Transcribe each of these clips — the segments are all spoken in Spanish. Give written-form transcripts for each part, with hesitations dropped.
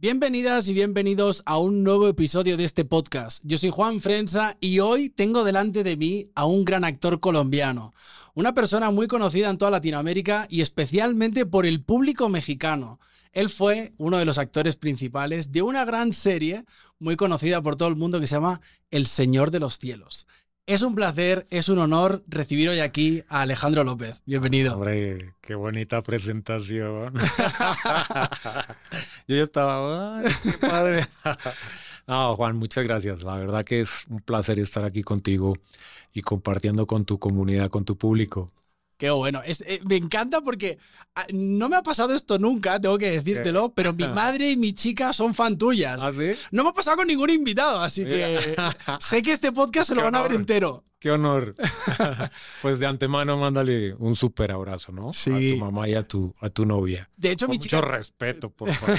Bienvenidas y bienvenidos a un nuevo episodio de este podcast. Yo soy Juan Frendsa y hoy tengo delante de mí a un gran actor colombiano, una persona muy conocida en toda Latinoamérica y especialmente por el público mexicano. Él fue uno de los actores principales de una gran serie muy conocida por todo el mundo que se llama El Señor de los Cielos. Es un placer, es un honor recibir hoy aquí a Alejandro López. Bienvenido. Hombre, qué bonita presentación. Yo ya estaba, ¡ay, qué padre! No, Juan, muchas gracias. La verdad que es un placer estar aquí contigo y compartiendo con tu comunidad, con tu público. Qué bueno. Me encanta porque no me ha pasado esto nunca, tengo que decírtelo, pero mi madre y mi chica son fan tuyas. ¿Ah, sí? No me ha pasado con ningún invitado, así que sé que este podcast se lo van a ver entero. ¡Qué honor! Pues de antemano mándale un súper abrazo, ¿no? Sí. A tu mamá y a tu novia. De hecho, mi chica... Mucho respeto, por favor.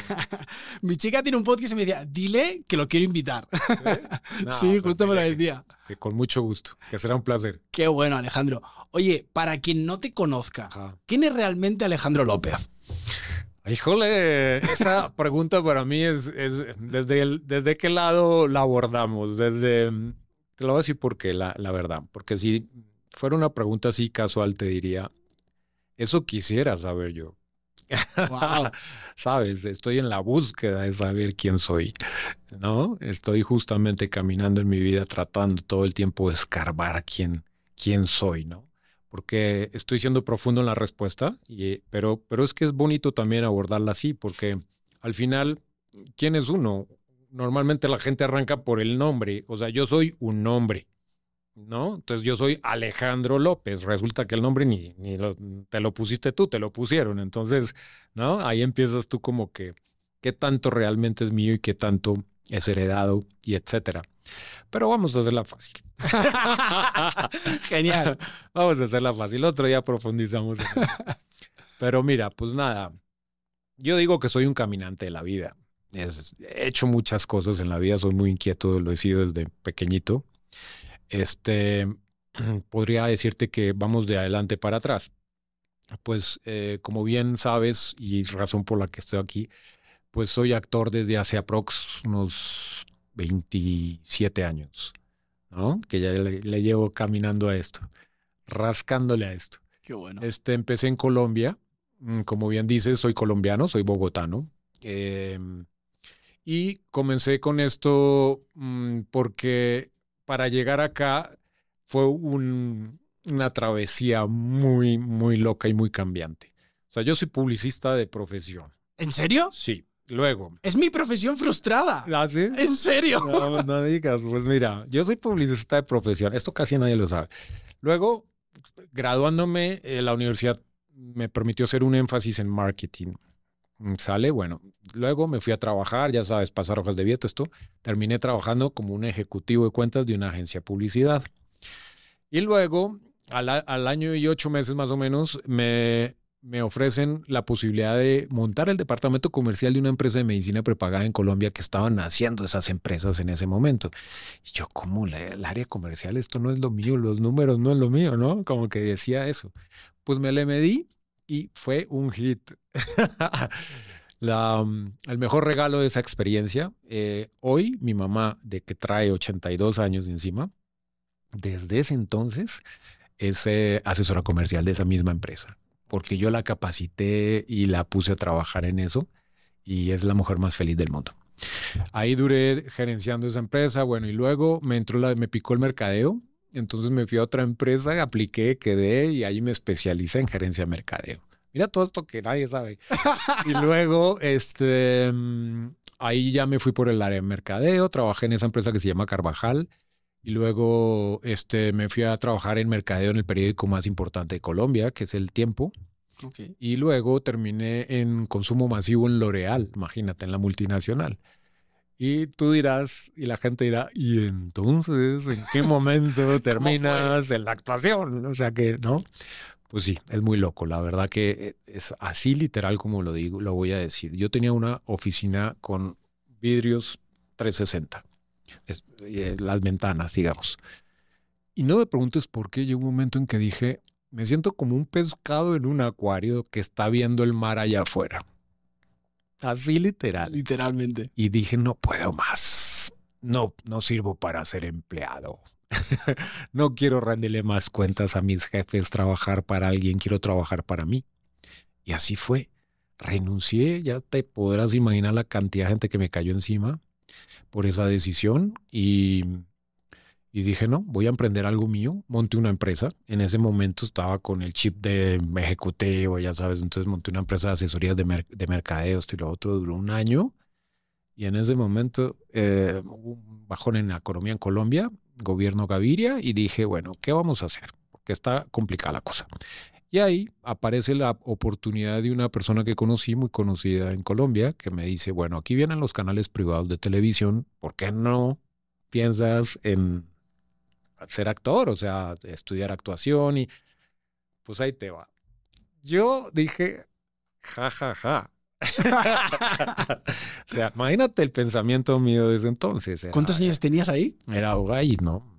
Mi chica tiene un podcast y me decía, dile que lo quiero invitar. ¿Sí? No, sí, justo me lo decía. Que con mucho gusto, que será un placer. Qué bueno, Alejandro. Oye, para quien no te conozca, ajá, ¿quién es realmente Alejandro López? Híjole, esa pregunta para mí es desde qué lado la abordamos, te lo voy a decir porque la verdad, porque si fuera una pregunta así casual te diría, eso quisiera saber yo. Wow. Sabes, estoy en la búsqueda de saber quién soy, ¿no? Estoy justamente caminando en mi vida tratando todo el tiempo de escarbar quién soy, ¿no? Porque estoy siendo profundo en la respuesta, pero es que es bonito también abordarla así, porque al final, ¿quién es uno? Normalmente la gente arranca por el nombre, o sea, yo soy un hombre, ¿no? Entonces yo soy Alejandro López, resulta que el nombre te lo pusiste tú, te lo pusieron, entonces, ¿no? Ahí empiezas tú como que, ¿qué tanto realmente es mío y qué tanto es heredado y etcétera? Pero vamos a hacerla fácil. Genial. Vamos a hacerla fácil. Otro día profundizamos. Pero mira, pues nada. Yo digo que soy un caminante de la vida. He hecho muchas cosas en la vida. Soy muy inquieto, lo he sido desde pequeñito. Podría decirte que vamos de adelante para atrás. Pues como bien sabes y razón por la que estoy aquí, pues soy actor desde hace aprox unos 27 años, ¿no? Que ya le llevo caminando a esto, rascándole a esto. Qué bueno. Empecé en Colombia, como bien dices, soy colombiano, soy bogotano. Y comencé con esto porque para llegar acá fue una travesía muy, muy loca y muy cambiante. O sea, yo soy publicista de profesión. ¿En serio? Sí. Luego. Es mi profesión frustrada. ¿Ah, sí? ¿En serio? No, no digas. Pues mira, yo soy publicista de profesión. Esto casi nadie lo sabe. Luego, graduándome, la universidad me permitió hacer un énfasis en marketing. ¿Sale? Bueno. Luego me fui a trabajar, ya sabes, pasar hojas de vida, esto. Terminé trabajando como un ejecutivo de cuentas de una agencia de publicidad. Y luego, al año y 8 meses más o menos, me ofrecen la posibilidad de montar el departamento comercial de una empresa de medicina prepagada en Colombia que estaban naciendo esas empresas en ese momento. Y yo, como el área comercial, esto no es lo mío, los números no es lo mío, ¿no? Como que decía eso. Pues me le medí y fue un hit. El mejor regalo de esa experiencia. Hoy mi mamá, de que trae 82 años de encima, desde ese entonces es asesora comercial de esa misma empresa, porque yo la capacité y la puse a trabajar en eso y es la mujer más feliz del mundo. Ahí duré gerenciando esa empresa, bueno, y luego me picó el mercadeo, entonces me fui a otra empresa, apliqué, quedé y ahí me especialicé en gerencia de mercadeo. Mira todo esto que nadie sabe. Y luego, ahí ya me fui por el área de mercadeo, trabajé en esa empresa que se llama Carvajal. Y luego me fui a trabajar en mercadeo en el periódico más importante de Colombia, que es El Tiempo. Okay. Y luego terminé en consumo masivo en L'Oreal, imagínate, en la multinacional. Y tú dirás, y la gente dirá, ¿y entonces en qué momento terminas en la actuación? O sea que, ¿no? Pues sí, es muy loco. La verdad que es así literal como lo digo, lo voy a decir. Yo tenía una oficina con vidrios 360. Las ventanas, digamos. Y no me preguntes por qué, llegó un momento en que dije, me siento como un pescado en un acuario que está viendo el mar allá afuera. Así literal. Literalmente. Y dije, no puedo más. No, no sirvo para ser empleado. No quiero rendirle más cuentas a mis jefes, trabajar para alguien, quiero trabajar para mí. Y así fue. Renuncié, ya te podrás imaginar la cantidad de gente que me cayó encima por esa decisión. Y dije, no, voy a emprender algo mío. Monté una empresa. En ese momento estaba con el chip de ejecutivo, ya sabes. Entonces monté una empresa de asesorías de mercadeo. Esto y lo otro duró un año. Y en ese momento hubo un bajón en la economía en Colombia, Gobierno Gaviria, y dije, bueno, ¿qué vamos a hacer? Porque está complicada la cosa. Y ahí aparece la oportunidad de una persona que conocí, muy conocida en Colombia, que me dice, bueno, aquí vienen los canales privados de televisión, ¿por qué no piensas en ser actor? O sea, estudiar actuación y pues ahí te va. Yo dije, ja, ja, ja. O sea, imagínate el pensamiento mío desde entonces. Era, ¿cuántos años tenías ahí? Era Ogay, no.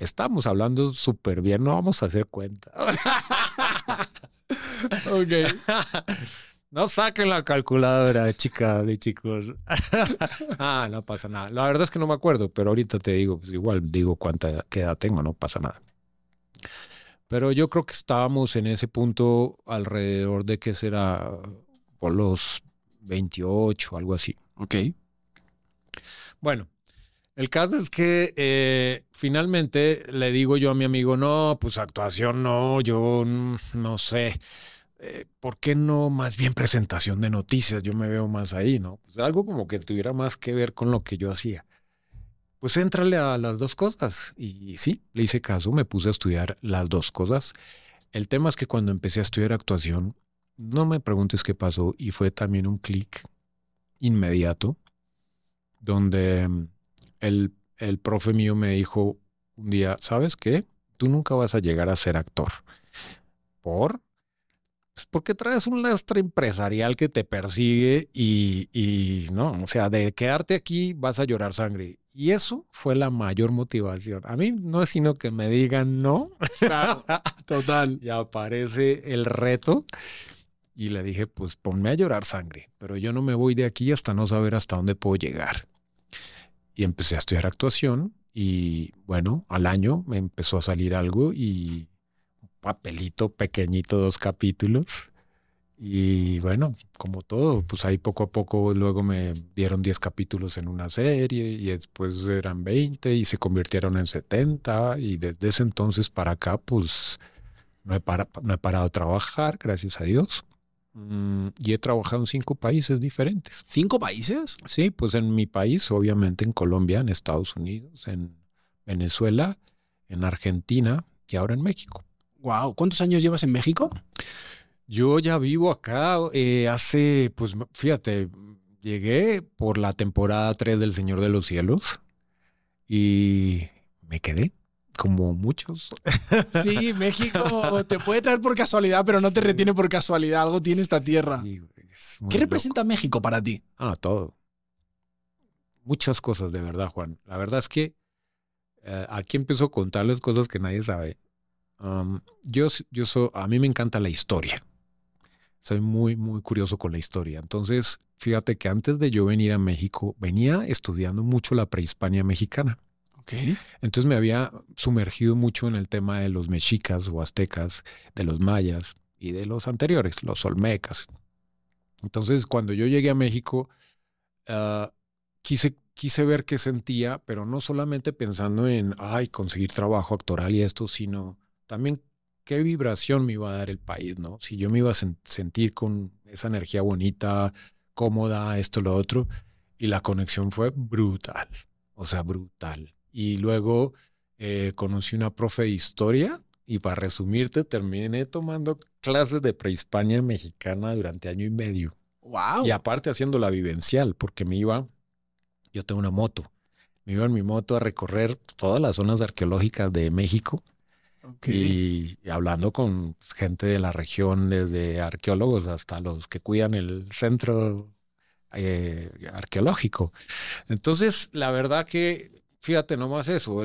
Estamos hablando súper bien, no vamos a hacer cuenta. Ok. No saquen la calculadora, chicas y chicos. Ah, no pasa nada. La verdad es que no me acuerdo, pero ahorita te digo, pues igual digo cuánta edad tengo, no pasa nada. Pero yo creo que estábamos en ese punto alrededor de que será por los 28, algo así. Ok. Bueno, el caso es que finalmente le digo yo a mi amigo, no, pues actuación no, yo no sé. ¿Por qué no más bien presentación de noticias? Yo me veo más ahí, ¿no? Pues algo como que tuviera más que ver con lo que yo hacía. Pues éntrale a las dos cosas. Y sí, le hice caso, me puse a estudiar las dos cosas. El tema es que cuando empecé a estudiar actuación, no me preguntes qué pasó, y fue también un clic inmediato donde el profe mío me dijo un día, ¿sabes qué? Tú nunca vas a llegar a ser actor. ¿Por? Pues porque traes un lastre empresarial que te persigue y no, o sea, de quedarte aquí vas a llorar sangre. Y eso fue la mayor motivación. A mí no es sino que me digan no. Claro, total. Y aparece el reto. Y le dije, pues ponme a llorar sangre, pero yo no me voy de aquí hasta no saber hasta dónde puedo llegar. Y empecé a estudiar actuación y bueno, al año me empezó a salir algo y un papelito pequeñito, 2 capítulos. Y bueno, como todo, pues ahí poco a poco luego me dieron 10 capítulos en una serie y después eran 20 y se convirtieron en 70 y desde ese entonces para acá pues no he parado de trabajar, gracias a Dios. Y he trabajado en 5 países diferentes. ¿5 países? Sí, pues en mi país, obviamente en Colombia, en Estados Unidos, en Venezuela, en Argentina y ahora en México. Wow, ¿cuántos años llevas en México? Yo ya vivo acá hace, pues fíjate, llegué por la temporada 3 del Señor de los Cielos y me quedé. Como muchos. Sí, México te puede traer por casualidad, pero no te retiene por casualidad. Algo tiene esta tierra. Sí, ¿qué representa loco. México para ti? Ah, todo. Muchas cosas, de verdad, Juan. La verdad es que aquí empiezo a contarles cosas que nadie sabe. A mí me encanta la historia. Soy muy, muy curioso con la historia. Entonces, fíjate que antes de yo venir a México, venía estudiando mucho la prehispania mexicana. Okay. Entonces me había sumergido mucho en el tema de los mexicas o aztecas, de los mayas y de los anteriores, los olmecas. Entonces cuando yo llegué a México, quise ver qué sentía, pero no solamente pensando en ay, conseguir trabajo actoral y esto, sino también qué vibración me iba a dar el país, ¿no? Si yo me iba a sentir con esa energía bonita, cómoda, esto, lo otro. Y la conexión fue brutal, o sea, brutal. Y luego conocí una profe de historia y para resumirte, terminé tomando clases de prehispania mexicana durante 1 año y medio. ¡Wow! Y aparte haciendo la vivencial, porque yo tengo una moto, me iba en mi moto a recorrer todas las zonas arqueológicas de México. Okay. Y hablando con gente de la región, desde arqueólogos hasta los que cuidan el centro arqueológico. Entonces, la verdad que... Fíjate, no más eso,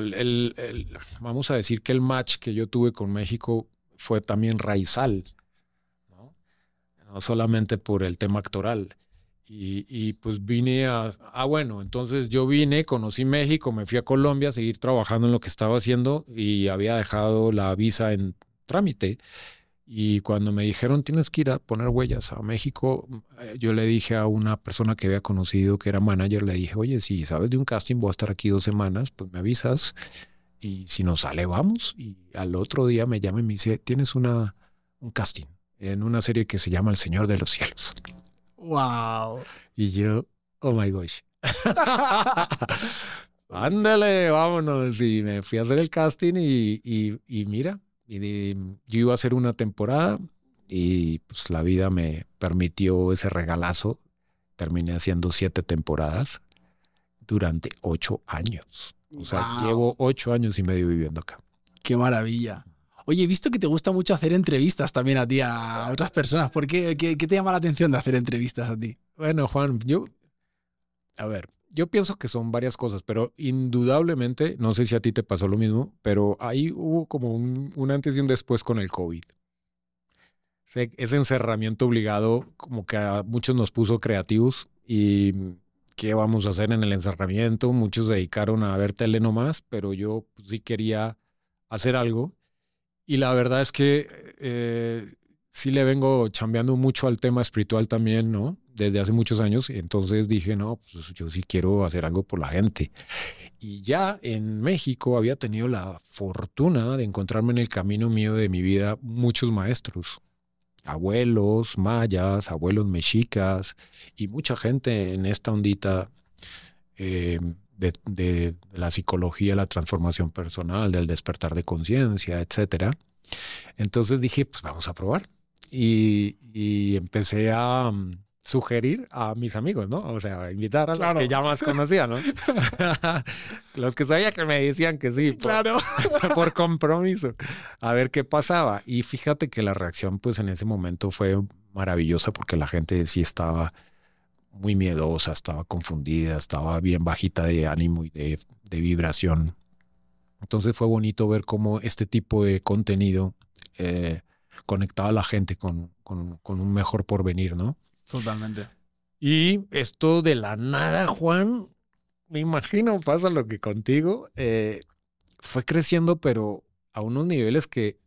vamos a decir que el match que yo tuve con México fue también raizal, ¿no? No solamente por el tema actoral. Y pues vine a... Ah, bueno, entonces yo vine, conocí México, me fui a Colombia a seguir trabajando en lo que estaba haciendo y había dejado la visa en trámite. Y cuando me dijeron, tienes que ir a poner huellas a México, yo le dije a una persona que había conocido, que era manager, le dije, oye, si sabes de un casting, voy a estar aquí 2 semanas, pues me avisas y si nos sale, vamos. Y al otro día me llama y me dice, tienes un casting en una serie que se llama El Señor de los Cielos. ¡Wow! Y yo, oh my gosh. Ándale, vámonos. Y me fui a hacer el casting y mira, yo iba a hacer una temporada y pues la vida me permitió ese regalazo. Terminé haciendo 7 temporadas durante 8 años. O sea, wow, llevo 8 años y medio viviendo acá. ¡Qué maravilla! Oye, he visto que te gusta mucho hacer entrevistas también a ti, a otras personas. ¿Por qué? ¿Qué te llama la atención de hacer entrevistas a ti? Bueno, Juan, yo pienso que son varias cosas, pero indudablemente, no sé si a ti te pasó lo mismo, pero ahí hubo como un antes y un después con el COVID. Ese encerramiento obligado como que a muchos nos puso creativos y ¿qué vamos a hacer en el encerramiento? Muchos se dedicaron a ver tele nomás, pero yo sí quería hacer algo y la verdad es que sí le vengo chambeando mucho al tema espiritual también, ¿no? Desde hace muchos años, entonces dije, no, pues yo sí quiero hacer algo por la gente. Y ya en México había tenido la fortuna de encontrarme en el camino mío de mi vida muchos maestros, abuelos mayas, abuelos mexicas y mucha gente en esta ondita de la psicología, la transformación personal, del despertar de conciencia, etcétera. Entonces dije, pues vamos a probar. Y empecé a sugerir a mis amigos, ¿no? O sea, a invitar a los que ya más conocía, ¿no? Los que sabía que me decían que sí. Claro. Por compromiso. A ver qué pasaba. Y fíjate que la reacción, pues en ese momento fue maravillosa porque la gente sí estaba muy miedosa, estaba confundida, estaba bien bajita de ánimo y de vibración. Entonces fue bonito ver cómo este tipo de contenido conectaba a la gente con un mejor porvenir, ¿no? Totalmente. Y esto de la nada, Juan, me imagino pasa lo que contigo, fue creciendo, pero a unos niveles que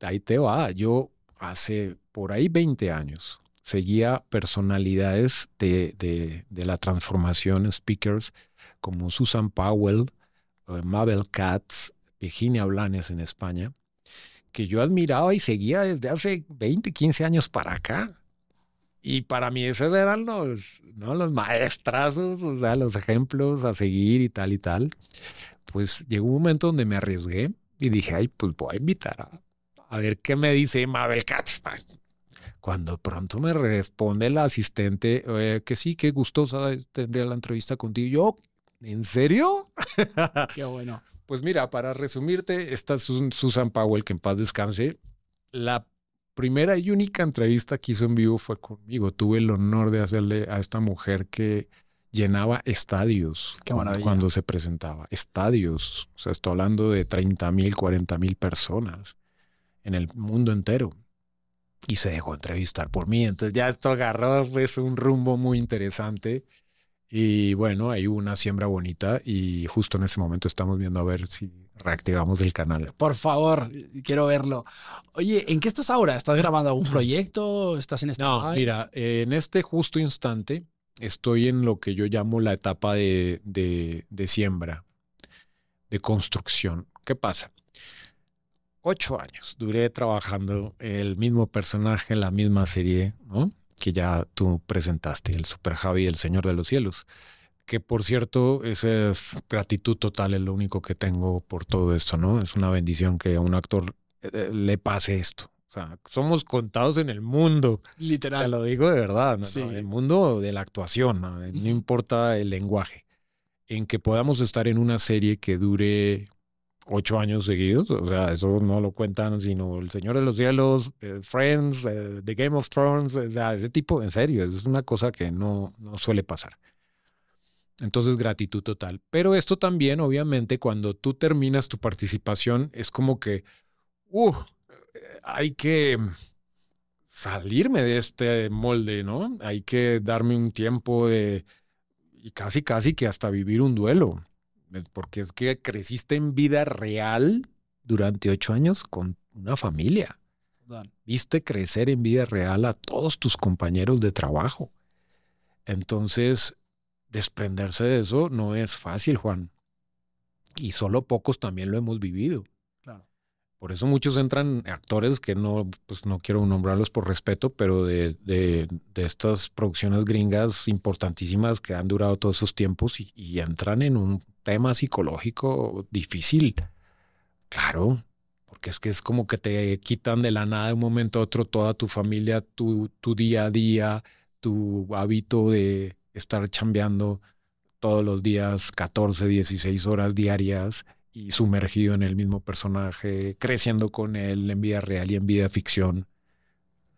ahí te va. Yo hace por ahí 20 años seguía personalidades de la transformación, speakers como Susan Powell, Mabel Katz, Virginia Blanes en España, que yo admiraba y seguía desde hace 20, 15 años para acá. Y para mí esos eran los maestrazos, o sea, los ejemplos a seguir y tal y tal. Pues llegó un momento donde me arriesgué y dije, ay, pues voy a invitar a ver qué me dice Mabel Katz. Cuando pronto me responde la asistente que sí, que gustosa tendría la entrevista contigo. Yo, ¿en serio? Qué bueno. Pues mira, para resumirte, esta es Susan Powell, que en paz descanse. La primera y única entrevista que hizo en vivo fue conmigo. Tuve el honor de hacerle a esta mujer que llenaba estadios cuando se presentaba. Estadios. O sea, estoy hablando de 30.000, 40.000 personas en el mundo entero. Y se dejó entrevistar por mí. Entonces ya esto agarró pues un rumbo muy interesante. Y bueno, hay una siembra bonita y justo en ese momento estamos viendo a ver si reactivamos el canal. Por favor, quiero verlo. Oye, ¿en qué estás ahora? ¿Estás grabando algún proyecto? ¿Estás en este? No, mira, en este justo instante estoy en lo que yo llamo la etapa de siembra, de construcción. ¿Qué pasa? 8 años duré trabajando el mismo personaje, la misma serie, ¿no? Que ya tú presentaste, El Súper Javi, El Señor de los Cielos, que por cierto, esa es gratitud total, es lo único que tengo por todo esto, ¿no? Es una bendición que a un actor le pase esto. O sea, somos contados en el mundo. Literal. Te lo digo de verdad, ¿no? Sí. El mundo de la actuación, ¿no? No importa el lenguaje. En que podamos estar en una serie que dure 8 años seguidos, o sea, eso no lo cuentan, sino El Señor de los Cielos, Friends, The Game of Thrones, o sea, ese tipo, en serio, es una cosa que no suele pasar. Entonces, gratitud total. Pero esto también, obviamente, cuando tú terminas tu participación, es como que, hay que salirme de este molde, ¿no? Hay que darme un tiempo de... Y casi que hasta vivir un duelo. Porque es que creciste en vida real durante 8 años con una familia. Viste crecer en vida real a todos tus compañeros de trabajo. Entonces, desprenderse de eso no es fácil, Juan. Y solo pocos también lo hemos vivido. Claro. Por eso muchos entran actores que no, pues no quiero nombrarlos por respeto, pero de estas producciones gringas importantísimas que han durado todos esos tiempos y entran en un tema psicológico difícil. Claro, porque es que es como que te quitan de la nada de un momento a otro toda tu familia, tu día a día, tu hábito de estar chambeando todos los días 14, 16 horas diarias y sumergido en el mismo personaje, creciendo con él en vida real y en vida ficción.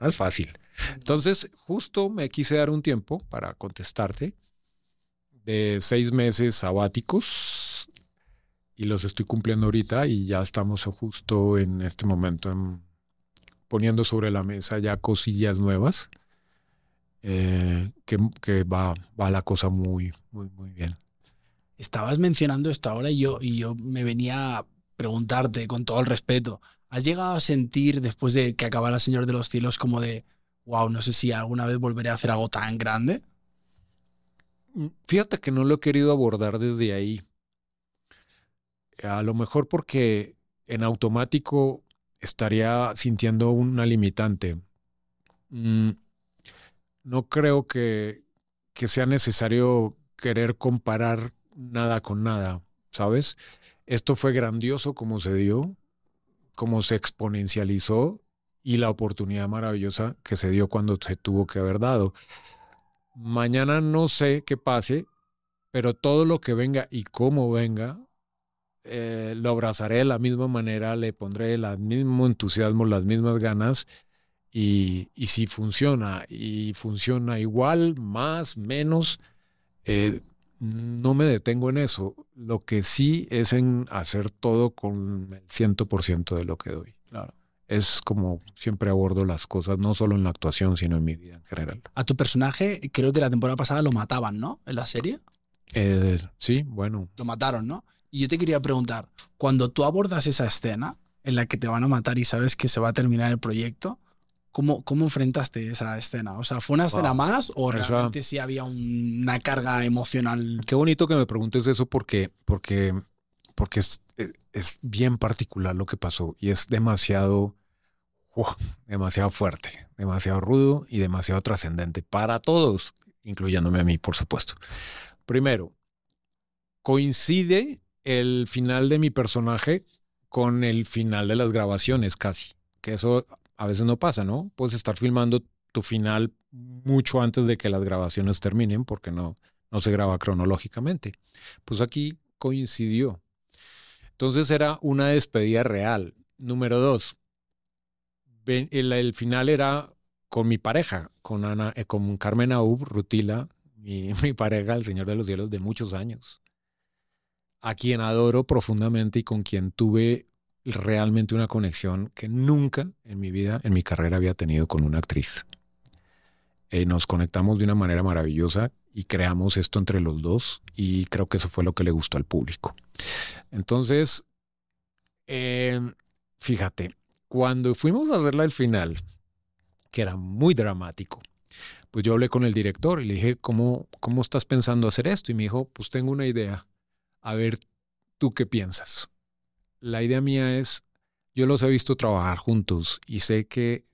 No es fácil. Entonces, justo me quise dar un tiempo para contestarte de 6 meses sabáticos y los estoy cumpliendo ahorita y ya estamos justo en este momento poniendo sobre la mesa ya cosillas nuevas. Que va la cosa muy, muy, muy bien. Estabas mencionando esto ahora y yo me venía a preguntarte con todo el respeto. ¿Has llegado a sentir después de que acabara El Señor de los Cielos como de, wow, no sé si alguna vez volveré a hacer algo tan grande? Fíjate que no lo he querido abordar desde ahí. A lo mejor porque en automático estaría sintiendo una limitante. No creo que sea necesario querer comparar nada con nada, ¿sabes? Esto fue grandioso como se dio, como se exponencializó y la oportunidad maravillosa que se dio cuando se tuvo que haber dado. Mañana no sé qué pase, pero todo lo que venga y cómo venga, lo abrazaré de la misma manera, le pondré el mismo entusiasmo, las mismas ganas. Y si funciona, y funciona igual, más, menos, no me detengo en eso. Lo que sí es en hacer todo con el 100% de lo que doy. Claro. Es como siempre abordo las cosas, no solo en la actuación, sino en mi vida en general. A tu personaje, creo que la temporada pasada lo mataban, ¿no? En la serie. Sí, bueno. Lo mataron, ¿no? Y yo te quería preguntar, cuando tú abordas esa escena en la que te van a matar y sabes que se va a terminar el proyecto, ¿Cómo enfrentaste esa escena? O sea, ¿fue una escena más o realmente sí había una carga emocional? Qué bonito que me preguntes eso porque es bien particular lo que pasó y es demasiado fuerte, demasiado rudo y demasiado trascendente para todos, incluyéndome a mí, por supuesto. Primero, coincide el final de mi personaje con el final de las grabaciones casi, que eso... A veces no pasa, ¿no? Puedes estar filmando tu final mucho antes de que las grabaciones terminen porque no se graba cronológicamente. Pues aquí coincidió. Entonces era una despedida real. Número 2, el final era con mi pareja, con Carmen Aub, Rutila, mi pareja, el Señor de los Cielos, de muchos años. A quien adoro profundamente y con quien tuve... realmente una conexión que nunca en mi vida, en mi carrera había tenido con una actriz. Nos conectamos de una manera maravillosa y creamos esto entre los dos y creo que eso fue lo que le gustó al público. Entonces, fíjate, cuando fuimos a hacerla al final, que era muy dramático, pues yo hablé con el director y le dije, ¿cómo estás pensando hacer esto? Y me dijo, pues tengo una idea. A ver, ¿tú qué piensas? La idea mía es, yo los he visto trabajar juntos y sé que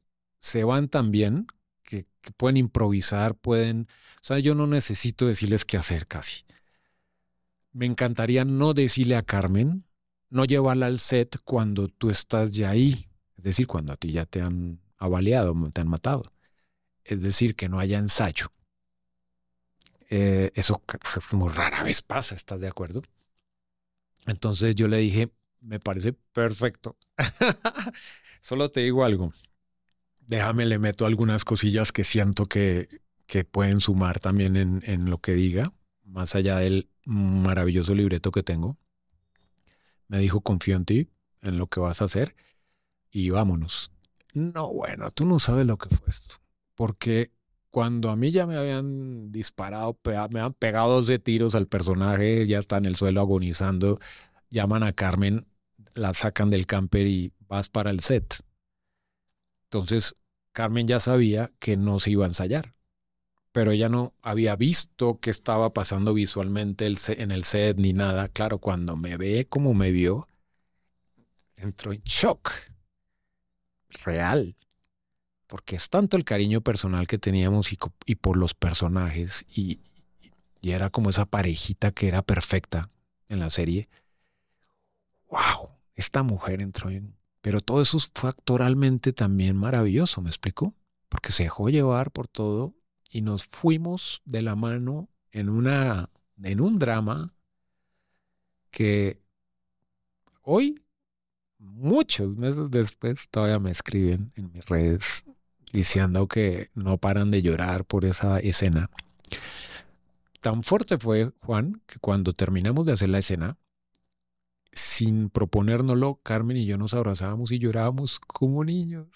se van tan bien que pueden improvisar, o sea, yo no necesito decirles qué hacer casi. Me encantaría no decirle a Carmen, no llevarla al set cuando tú estás ya ahí, es decir, cuando a ti ya te han avaliado, te han matado. Es decir, que no haya ensayo. Eso muy rara vez pasa, ¿estás de acuerdo? Entonces yo le dije... Me parece perfecto. Solo te digo algo. Déjame, le meto algunas cosillas que siento que pueden sumar también en lo que diga, más allá del maravilloso libreto que tengo. Me dijo, confío en ti, en lo que vas a hacer y vámonos. No, bueno, tú no sabes lo que fue esto. Porque cuando a mí ya me habían disparado, me habían pegado 12 tiros al personaje, ya está en el suelo agonizando, llaman a Carmen, la sacan del camper y vas para el set. Entonces, Carmen ya sabía que no se iba a ensayar, pero ella no había visto qué estaba pasando visualmente en el set ni nada. Claro, cuando me ve como me vio, entró en shock real, porque es tanto el cariño personal que teníamos y por los personajes, y era como esa parejita que era perfecta en la serie. ¡Wow! Esta mujer entró en... Pero todo eso fue actoralmente también maravilloso, ¿me explico? Porque se dejó llevar por todo y nos fuimos de la mano en un drama que hoy, muchos meses después, todavía me escriben en mis redes diciendo que no paran de llorar por esa escena. Tan fuerte fue, Juan, que cuando terminamos de hacer la escena, sin proponérnoslo, Carmen y yo nos abrazábamos y llorábamos como niños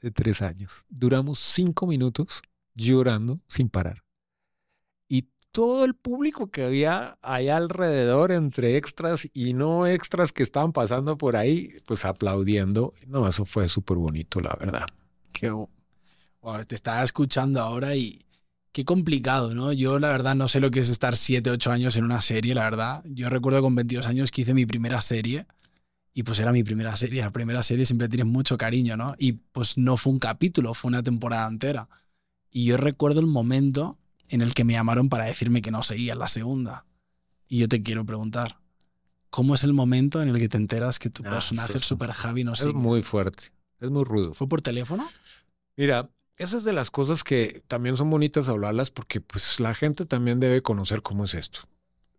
de 3 años. Duramos 5 minutos llorando sin parar. Y todo el público que había allá alrededor, entre extras y no extras que estaban pasando por ahí, pues aplaudiendo. No, eso fue súper bonito, la verdad. Qué wow, te estaba escuchando ahora y qué complicado, ¿no? Yo, la verdad, no sé lo que es estar 7, 8 años en una serie, la verdad. Yo recuerdo con 22 años que hice mi primera serie y pues era mi primera serie. La primera serie siempre tienes mucho cariño, ¿no? Y pues no fue un capítulo, fue una temporada entera. Y yo recuerdo el momento en el que me llamaron para decirme que no seguía en la segunda. Y yo te quiero preguntar, ¿cómo es el momento en el que te enteras que tu personaje, el Súper Javi, no sigue? Es muy fuerte, es muy rudo. ¿Fue por teléfono? Mira... Esas de las cosas que también son bonitas hablarlas porque pues la gente también debe conocer cómo es esto.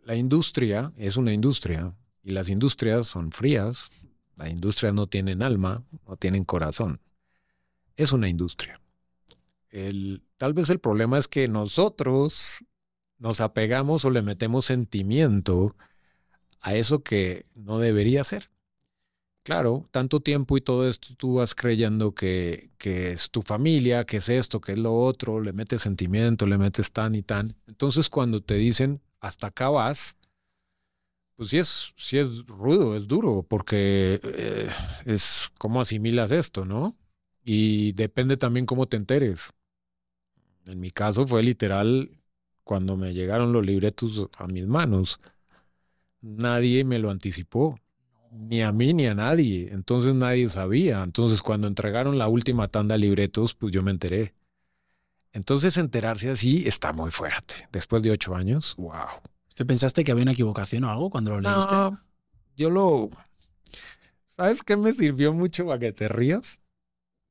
La industria es una industria y las industrias son frías. Las industrias no tienen alma, no tienen corazón. Es una industria. Tal vez el problema es que nosotros nos apegamos o le metemos sentimiento a eso que no debería ser. Claro, tanto tiempo y todo esto, tú vas creyendo que es tu familia, que es esto, que es lo otro, le metes sentimiento, le metes tan y tan. Entonces cuando te dicen hasta acá vas, pues sí es rudo, es duro, porque es cómo asimilas esto, ¿no? Y depende también cómo te enteres. En mi caso fue literal cuando me llegaron los libretos a mis manos. Nadie me lo anticipó. Ni a mí ni a nadie, entonces nadie sabía. Entonces cuando entregaron la última tanda de libretos, pues yo me enteré. Entonces enterarse así está muy fuerte. Después de 8 años, wow. ¿Te pensaste que había una equivocación o algo cuando lo leíste? No, yo lo... ¿Sabes qué me sirvió mucho para que te rías?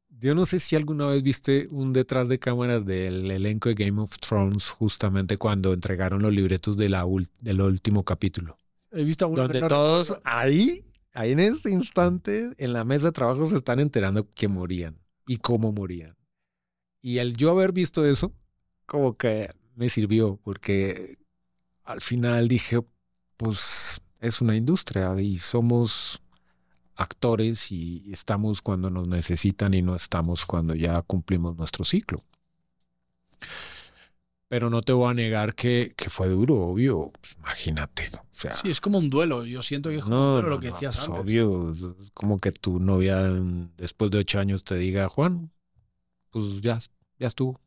Yo no sé si alguna vez viste un detrás de cámaras del elenco de Game of Thrones justamente cuando entregaron los libretos del último capítulo. He visto donde todos ahí en ese instante, en la mesa de trabajo, se están enterando que morían y cómo morían. Y el yo haber visto eso, como que me sirvió, porque al final dije, pues es una industria y somos actores y estamos cuando nos necesitan y no estamos cuando ya cumplimos nuestro ciclo. Pero no te voy a negar que fue duro, obvio. Pues imagínate. O sea, sí, es como un duelo. Yo siento que es como un duelo lo que decías pues antes. Obvio. Es como que tu novia después de 8 años te diga, Juan, pues ya estuvo.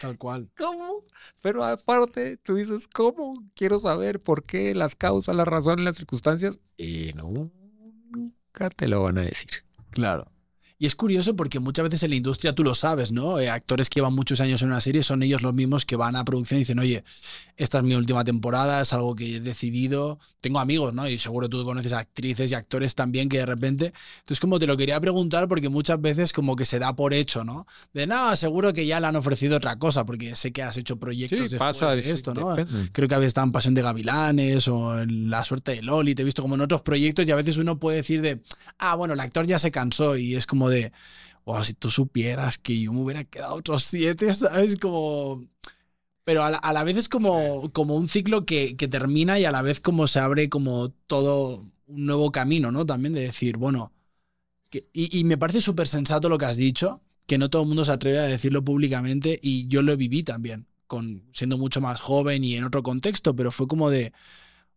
Tal cual. ¿Cómo? Pero aparte tú dices, ¿cómo? Quiero saber por qué, las causas, las razones, las circunstancias. Y no, nunca te lo van a decir. Claro. Y es curioso porque muchas veces en la industria, tú lo sabes, ¿no? Actores que llevan muchos años en una serie son ellos los mismos que van a producción y dicen, oye, esta es mi última temporada, es algo que he decidido. Tengo amigos, ¿no? Y seguro tú conoces actrices y actores también que de repente... Entonces, como te lo quería preguntar porque muchas veces como que se da por hecho, ¿no? De nada, seguro que ya le han ofrecido otra cosa porque sé que has hecho proyectos sí, después pasa, de esto, ¿no? Depende. Creo que había estado en Pasión de Gavilanes o en La Suerte de Loli. Te he visto como en otros proyectos y a veces uno puede decir de, ah, bueno, el actor ya se cansó y es como de, wow, si tú supieras que yo me hubiera quedado otros 7, ¿sabes? Como... Pero a la vez es como un ciclo que termina y a la vez como se abre como todo un nuevo camino, ¿no? También de decir, bueno, Y me parece súper sensato lo que has dicho, que no todo el mundo se atreve a decirlo públicamente, y yo lo viví también, siendo mucho más joven y en otro contexto, pero fue como de,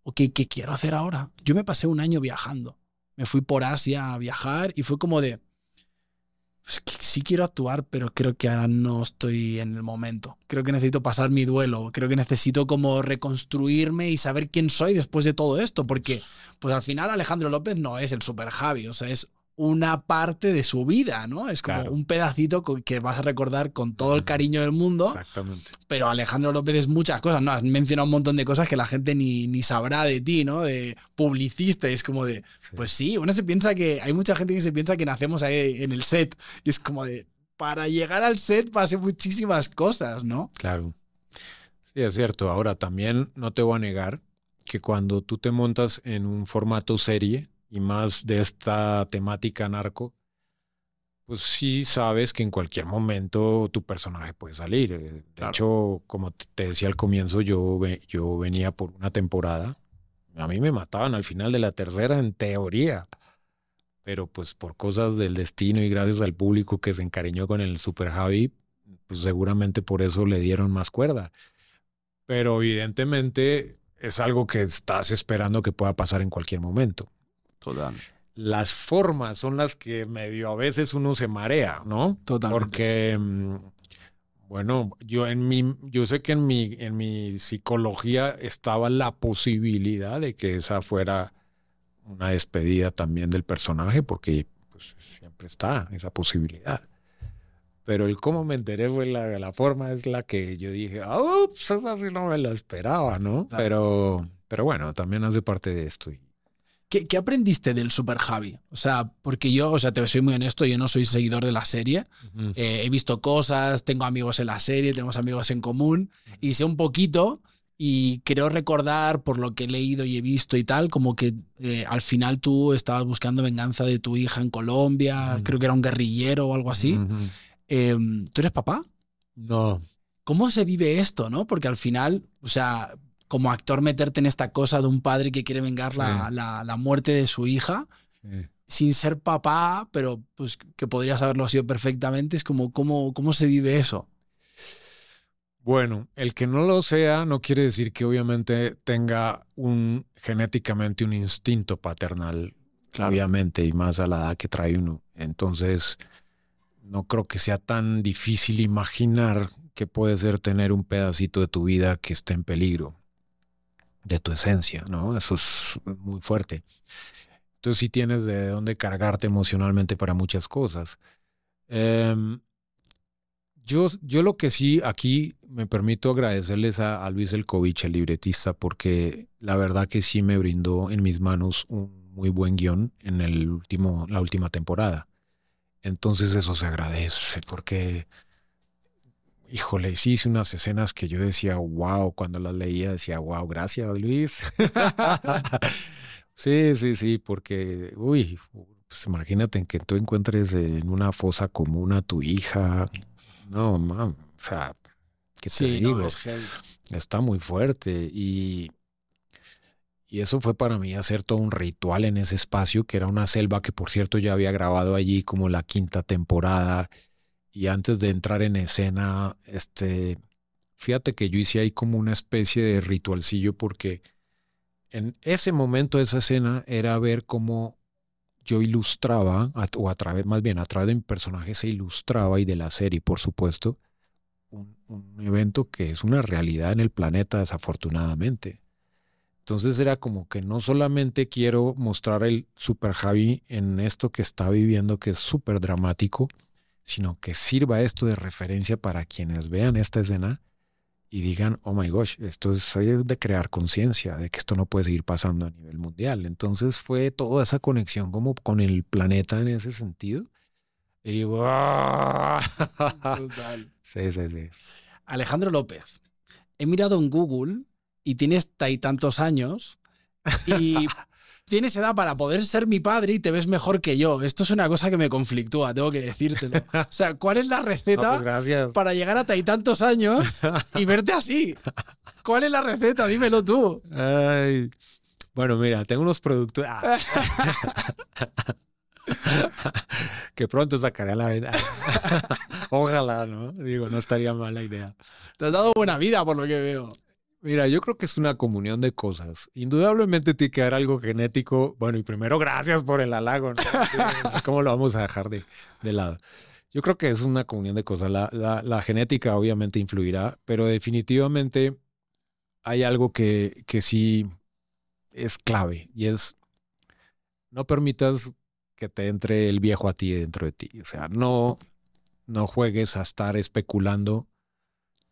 ok, ¿qué quiero hacer ahora? Yo me pasé un año viajando, me fui por Asia a viajar y fue como de, pues, sí quiero actuar, pero creo que ahora no estoy en el momento, creo que necesito pasar mi duelo, creo que necesito como reconstruirme y saber quién soy después de todo esto, porque pues al final Alejandro López no es el Súper Javi, o sea, es una parte de su vida, ¿no? Es como, claro, un pedacito que vas a recordar con todo el cariño del mundo. Exactamente. Pero Alejandro López es muchas cosas, ¿no? Has mencionado un montón de cosas que la gente ni sabrá de ti, ¿no? De publicista, y es como de... Sí. Pues sí, uno se piensa que... Hay mucha gente que se piensa que nacemos ahí en el set, y es como de... Para llegar al set pasé muchísimas cosas, ¿no? Claro. Sí, es cierto. Ahora, también no te voy a negar que cuando tú te montas en un formato serie... y más de esta temática narco, pues sí sabes que en cualquier momento tu personaje puede salir. De claro. hecho, como te decía al comienzo, yo venía por una temporada. A mí me mataban al final de la tercera, en teoría. Pero pues por cosas del destino y gracias al público que se encariñó con el Súper Javi, pues seguramente por eso le dieron más cuerda. Pero evidentemente es algo que estás esperando que pueda pasar en cualquier momento. Total. Las formas son las que medio a veces uno se marea, ¿no? Totalmente. Porque, bueno, yo sé que en mi psicología estaba la posibilidad de que esa fuera una despedida también del personaje, porque pues, siempre está esa posibilidad. Pero el cómo me enteré fue la forma es la que yo dije, ups, esa sí no me la esperaba, ¿no? Pero bueno, también hace parte de esto. ¿Qué aprendiste del Súper Javi? O sea, porque yo, te soy muy honesto, yo no soy seguidor de la serie. Uh-huh. He visto cosas, tengo amigos en la serie, tenemos amigos en común, y sé un poquito, y creo recordar por lo que he leído y he visto y tal, como que al final tú estabas buscando venganza de tu hija en Colombia, uh-huh. creo que era un guerrillero o algo así. Uh-huh. ¿Tú eres papá? No. ¿Cómo se vive esto, no? Porque al final, o sea... como actor meterte en esta cosa de un padre que quiere vengar sí. la muerte de su hija, sí. sin ser papá, pero pues que podrías haberlo sido perfectamente, es como, ¿cómo se vive eso? Bueno, el que no lo sea no quiere decir que obviamente tenga genéticamente un instinto paternal, claro. obviamente, y más a la edad que trae uno. Entonces, no creo que sea tan difícil imaginar que puede ser tener un pedacito de tu vida que esté en peligro. De tu esencia, ¿no? Eso es muy fuerte. Entonces sí tienes de dónde cargarte emocionalmente para muchas cosas. Yo lo que sí aquí me permito agradecerles a Luis Elcovich, el libretista, porque la verdad que sí me brindó en mis manos un muy buen guión en la última temporada. Entonces eso se agradece porque... Híjole, sí hice unas escenas que yo decía, wow, cuando las leía decía, wow, gracias Luis. sí, porque, uy, pues imagínate que tú encuentres en una fosa común a tu hija. No, mam, o sea, ¿qué te digo? No, está muy fuerte y eso fue para mí hacer todo un ritual en ese espacio que era una selva que, por cierto, ya había grabado allí como la quinta temporada. Y antes de entrar en escena, fíjate que yo hice ahí como una especie de ritualcillo porque en ese momento de esa escena era ver cómo yo ilustraba, a través de mi personaje se ilustraba y de la serie, por supuesto, un evento que es una realidad en el planeta, desafortunadamente. Entonces era como que no solamente quiero mostrar el Súper Javi en esto que está viviendo, que es súper dramático, sino que sirva esto de referencia para quienes vean esta escena y digan, oh my gosh, esto es de crear conciencia, de que esto no puede seguir pasando a nivel mundial. Entonces fue toda esa conexión como con el planeta en ese sentido. Y ¡oh! Sí. Alejandro López, he mirado en Google y tienes tantos años y... Tienes edad para poder ser mi padre y te ves mejor que yo. Esto es una cosa que me conflictúa, tengo que decírtelo. O sea, ¿cuál es la receta para llegar a tantos años y verte así? ¿Cuál es la receta? Dímelo tú. Ay, bueno, mira, tengo unos productos. Que pronto sacaré a la venta. Ojalá, ¿no? Digo, no estaría mala idea. Te has dado buena vida por lo que veo. Mira, yo creo que es una comunión de cosas. Indudablemente tiene que haber algo genético. Bueno, y primero, gracias por el halago, ¿no? ¿Cómo lo vamos a dejar de lado? Yo creo que es una comunión de cosas. La genética obviamente influirá, pero definitivamente hay algo que sí es clave, y es: no permitas que te entre el viejo a ti dentro de ti. O sea, no juegues a estar especulando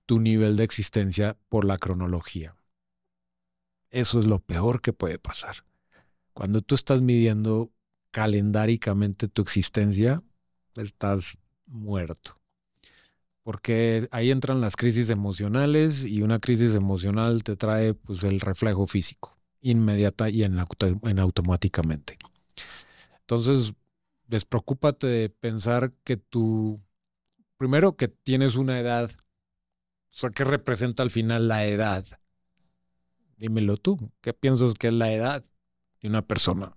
tu nivel de existencia por la cronología. Eso es lo peor que puede pasar. Cuando tú estás midiendo calendáricamente tu existencia, estás muerto. Porque ahí entran las crisis emocionales, y una crisis emocional te trae, pues, el reflejo físico, inmediata y automáticamente. Entonces, despreocúpate de pensar que tú, primero, que tienes una edad. O sea, ¿qué representa al final la edad? Dímelo tú. ¿Qué piensas que es la edad de una persona?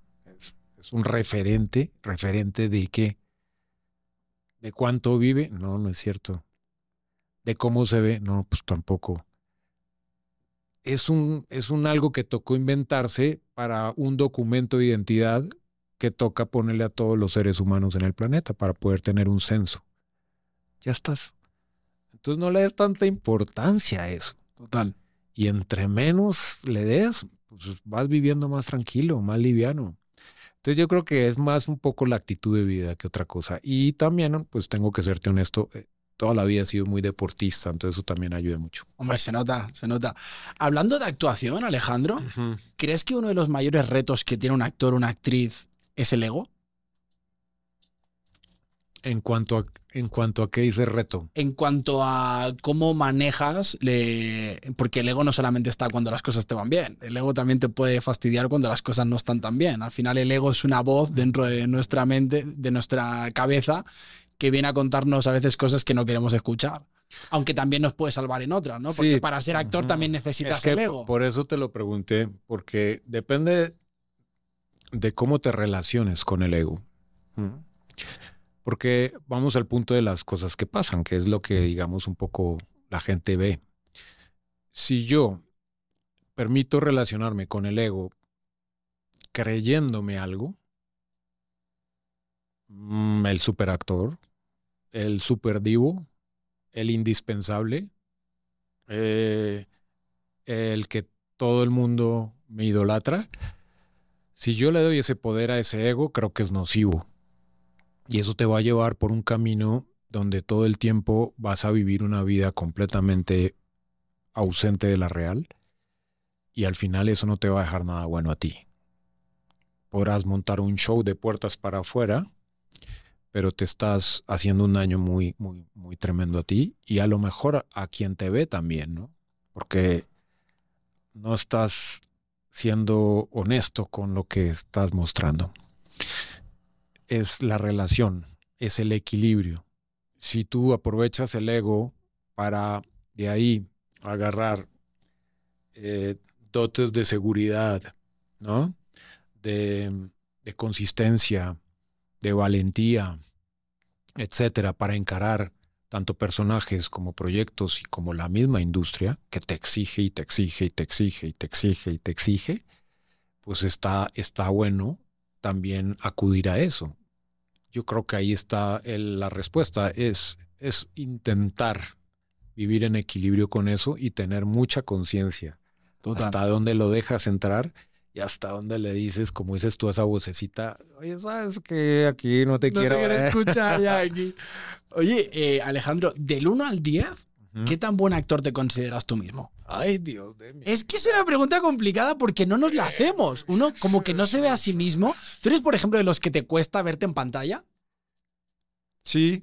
¿Es un referente? ¿Referente de qué? ¿De cuánto vive? No, no es cierto. ¿De cómo se ve? No, pues tampoco. Es un algo que tocó inventarse para un documento de identidad que toca ponerle a todos los seres humanos en el planeta para poder tener un censo. Ya estás. Entonces no le des tanta importancia a eso. Total. Y entre menos le des, pues vas viviendo más tranquilo, más liviano. Entonces yo creo que es más un poco la actitud de vida que otra cosa. Y también, pues tengo que serte honesto, toda la vida he sido muy deportista, entonces eso también ayuda mucho. Hombre, se nota, se nota. Hablando de actuación, Alejandro, ¿crees que uno de los mayores retos que tiene un actor o una actriz es el ego? ¿En cuanto a qué dice reto? En cuanto a cómo manejas, porque el ego no solamente está cuando las cosas te van bien, el ego también te puede fastidiar cuando las cosas no están tan bien. Al final el ego es una voz dentro de nuestra mente, de nuestra cabeza, que viene a contarnos a veces cosas que no queremos escuchar. Aunque también nos puede salvar en otras, ¿no? Porque sí, para ser actor también necesitas el ego. Por eso te lo pregunté, porque depende de cómo te relaciones con el ego. Porque vamos al punto de las cosas que pasan, que es lo que, digamos, un poco la gente ve. Si yo permito relacionarme con el ego creyéndome algo, el superactor, el superdivo, el indispensable, el que todo el mundo me idolatra, si yo le doy ese poder a ese ego, creo que es nocivo. Y eso te va a llevar por un camino donde todo el tiempo vas a vivir una vida completamente ausente de la real, y al final eso no te va a dejar nada bueno a ti. Podrás montar un show de puertas para afuera, pero te estás haciendo un daño muy, muy, muy tremendo a ti, y a lo mejor a quien te ve también, ¿no? Porque no estás siendo honesto con lo que estás mostrando. Es la relación, es el equilibrio. Si tú aprovechas el ego para de ahí agarrar dotes de seguridad, ¿no? De consistencia, de valentía, etcétera, para encarar tanto personajes como proyectos y como la misma industria que te exige y te exige y te exige y te exige y te exige, pues está bueno también acudir a eso. Yo creo que ahí está la respuesta, es intentar vivir en equilibrio con eso y tener mucha conciencia. Hasta dónde lo dejas entrar y hasta dónde le dices, como dices tú a esa vocecita, oye, ¿sabes qué? Aquí no te quiero escuchar ya aquí. Oye, Alejandro, del 1 al 10, ¿qué tan buen actor te consideras tú mismo? Ay, Dios de mí. Es que es una pregunta complicada porque no nos la hacemos. Uno como que no se ve a sí mismo. ¿Tú eres, por ejemplo, de los que te cuesta verte en pantalla? Sí.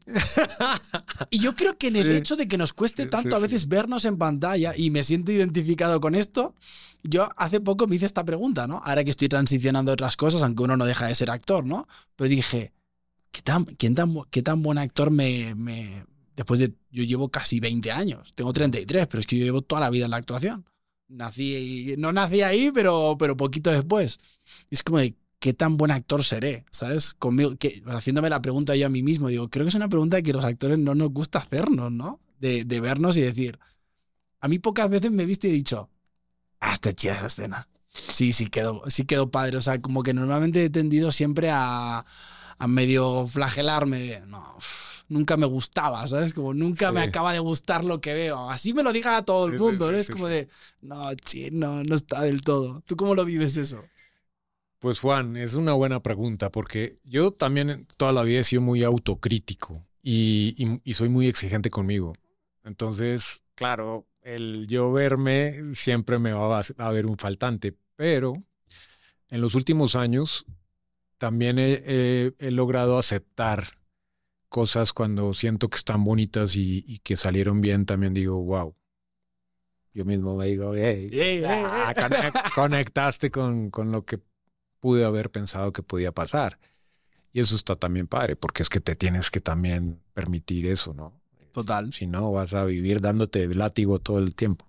Y yo creo que en el hecho de que nos cueste tanto a veces vernos en pantalla, y me siento identificado con esto, yo hace poco me hice esta pregunta, ¿no? Ahora que estoy transicionando a otras cosas, aunque uno no deja de ser actor, ¿no? Pero dije, ¿qué tan buen actor me Después de... Yo llevo casi 20 años. Tengo 33, pero es que yo llevo toda la vida en la actuación. No nací ahí, pero poquito después. Es como de, ¿qué tan buen actor seré? ¿Sabes? Conmigo, que, haciéndome la pregunta yo a mí mismo, digo, creo que es una pregunta que los actores no nos gusta hacernos, ¿no? De vernos y decir, a mí pocas veces me he visto y he dicho, ah, está chida esa escena. Sí quedó padre. O sea, como que normalmente he tendido siempre a medio flagelarme. Nunca me gustaba, ¿sabes? Como nunca me acaba de gustar lo que veo. Así me lo diga a todo el mundo, ¿no? No está del todo. ¿Tú cómo lo vives eso? Pues Juan, es una buena pregunta porque yo también toda la vida he sido muy autocrítico y soy muy exigente conmigo. Entonces, claro, el yo verme siempre me va a ver un faltante, pero en los últimos años también he logrado aceptar cosas cuando siento que están bonitas y que salieron bien, también digo, wow. Yo mismo me digo, hey, conectaste con lo que pude haber pensado que podía pasar. Y eso está también padre, porque es que te tienes que también permitir eso, ¿no? Total. Si no, vas a vivir dándote látigo todo el tiempo.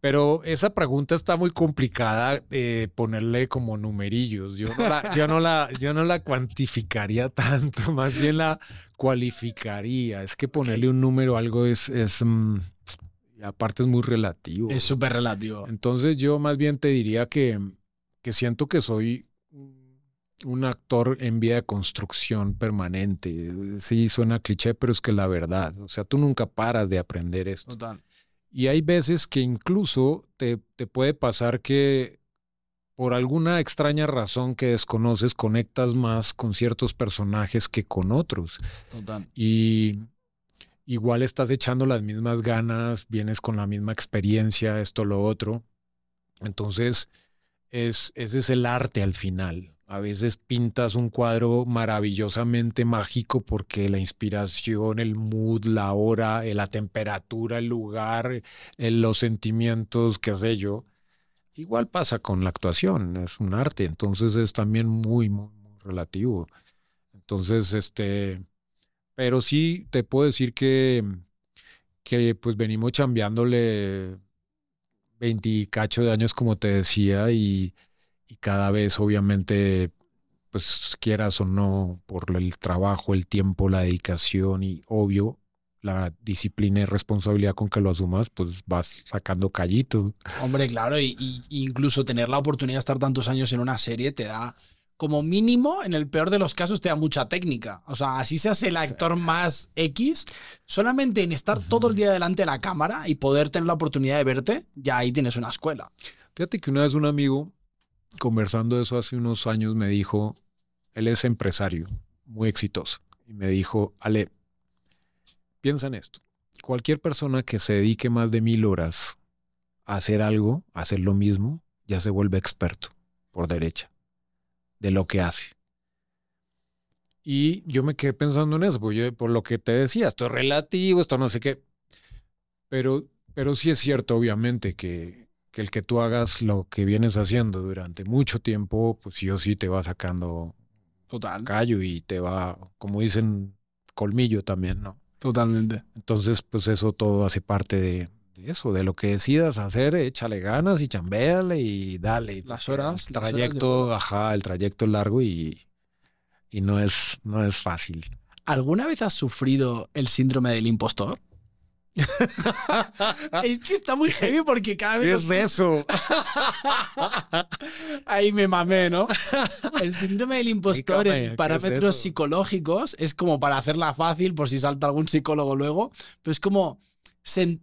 Pero esa pregunta está muy complicada ponerle como numerillos. Yo no la cuantificaría tanto, más bien la cualificaría. Es que ponerle un número a algo aparte es muy relativo. Es súper relativo. Entonces yo más bien te diría que siento que soy un actor en vía de construcción permanente. Sí, suena cliché, pero es que la verdad. O sea, tú nunca paras de aprender esto. Total. Y hay veces que incluso te puede pasar que por alguna extraña razón que desconoces, conectas más con ciertos personajes que con otros. Total. Y igual estás echando las mismas ganas, vienes con la misma experiencia, esto, lo otro. Entonces, ese es el arte al final. A veces pintas un cuadro maravillosamente mágico porque la inspiración, el mood, la hora, la temperatura, el lugar, los sentimientos, qué sé yo. Igual pasa con la actuación, es un arte, entonces es también muy, muy, muy relativo. Entonces, pero sí te puedo decir que pues venimos chambeándole 20 y cacho de años, como te decía, y cada vez, obviamente, pues quieras o no, por el trabajo, el tiempo, la dedicación y, obvio, la disciplina y responsabilidad con que lo asumas, pues vas sacando callitos. Hombre, claro, y incluso tener la oportunidad de estar tantos años en una serie te da, como mínimo, en el peor de los casos, te da mucha técnica. O sea, así se hace el actor más X. Solamente en estar todo el día delante de la cámara y poder tener la oportunidad de verte, ya ahí tienes una escuela. Fíjate que una vez un amigo, conversando eso hace unos años, me dijo, él es empresario muy exitoso, y me dijo, Ale, piensa en esto, cualquier persona que se dedique más de 1000 horas a hacer algo, a hacer lo mismo, ya se vuelve experto por derecha de lo que hace. Y yo me quedé pensando en eso, porque yo, por lo que te decía, esto es relativo, esto no sé qué, pero sí es cierto, obviamente, que el que tú hagas lo que vienes haciendo durante mucho tiempo, pues sí o sí te va sacando callo y te va, como dicen, colmillo también, ¿no? Totalmente. Entonces, pues eso todo hace parte de eso, de lo que decidas hacer, échale ganas y chambéale y dale. Las horas. El trayecto es largo y no es fácil. ¿Alguna vez has sufrido el síndrome del impostor? Es que está muy heavy porque cada vez... ¿Qué es eso? Ahí me mamé, ¿no? El síndrome del impostor en parámetros psicológicos es como, para hacerla fácil, por si salta algún psicólogo luego, pero es como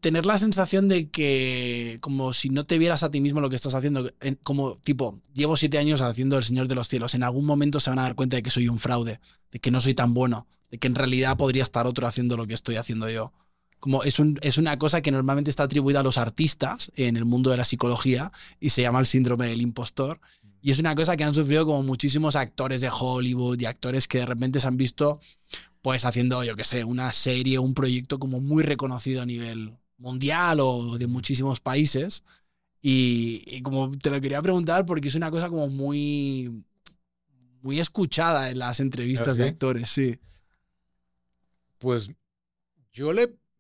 tener la sensación de que, como si no te vieras a ti mismo lo que estás haciendo, como tipo, llevo 7 años haciendo El Señor de los Cielos, en algún momento se van a dar cuenta de que soy un fraude, de que no soy tan bueno, de que en realidad podría estar otro haciendo lo que estoy haciendo yo. Como es una cosa que normalmente está atribuida a los artistas en el mundo de la psicología y se llama el síndrome del impostor. Y es una cosa que han sufrido como muchísimos actores de Hollywood y actores que de repente se han visto pues haciendo, yo qué sé, una serie, un proyecto como muy reconocido a nivel mundial o de muchísimos países. Y como te lo quería preguntar porque es una cosa como muy, muy escuchada en las entrevistas de actores, sí. Pues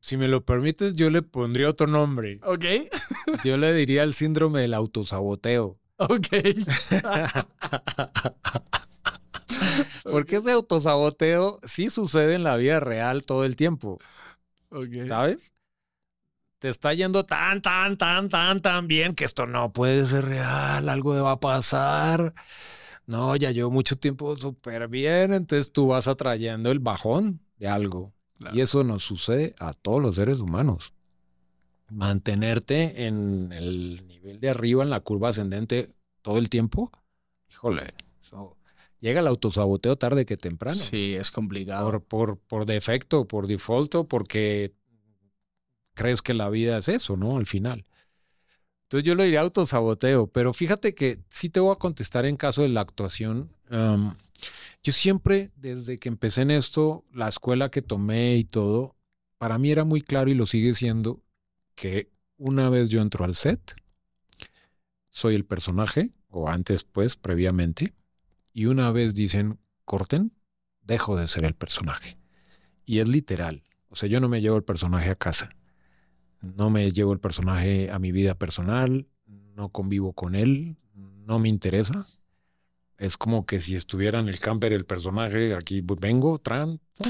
si me lo permites, yo le pondría otro nombre. Ok. Yo le diría el síndrome del autosaboteo. Ok. Porque ese autosaboteo sí sucede en la vida real todo el tiempo. Okay. ¿Sabes? Te está yendo tan bien que esto no puede ser real, algo va a pasar. No, ya llevo mucho tiempo súper bien, entonces tú vas atrayendo el bajón de algo. Claro. Y eso nos sucede a todos los seres humanos. Mantenerte en el nivel de arriba, en la curva ascendente todo el tiempo, híjole, eso... Llega el autosaboteo tarde que temprano. Sí, es complicado. Por defecto, por default, porque crees que la vida es eso, ¿no? Al final. Entonces yo le diría autosaboteo, pero fíjate que sí te voy a contestar en caso de la actuación. Yo siempre, desde que empecé en esto, la escuela que tomé y todo, para mí era muy claro y lo sigue siendo que una vez yo entro al set, soy el personaje, o antes pues, previamente, y una vez dicen, corten, dejo de ser el personaje. Y es literal. O sea, yo no me llevo el personaje a casa. No me llevo el personaje a mi vida personal. No convivo con él. No me interesa. Es como que si estuviera en el camper el personaje, aquí vengo,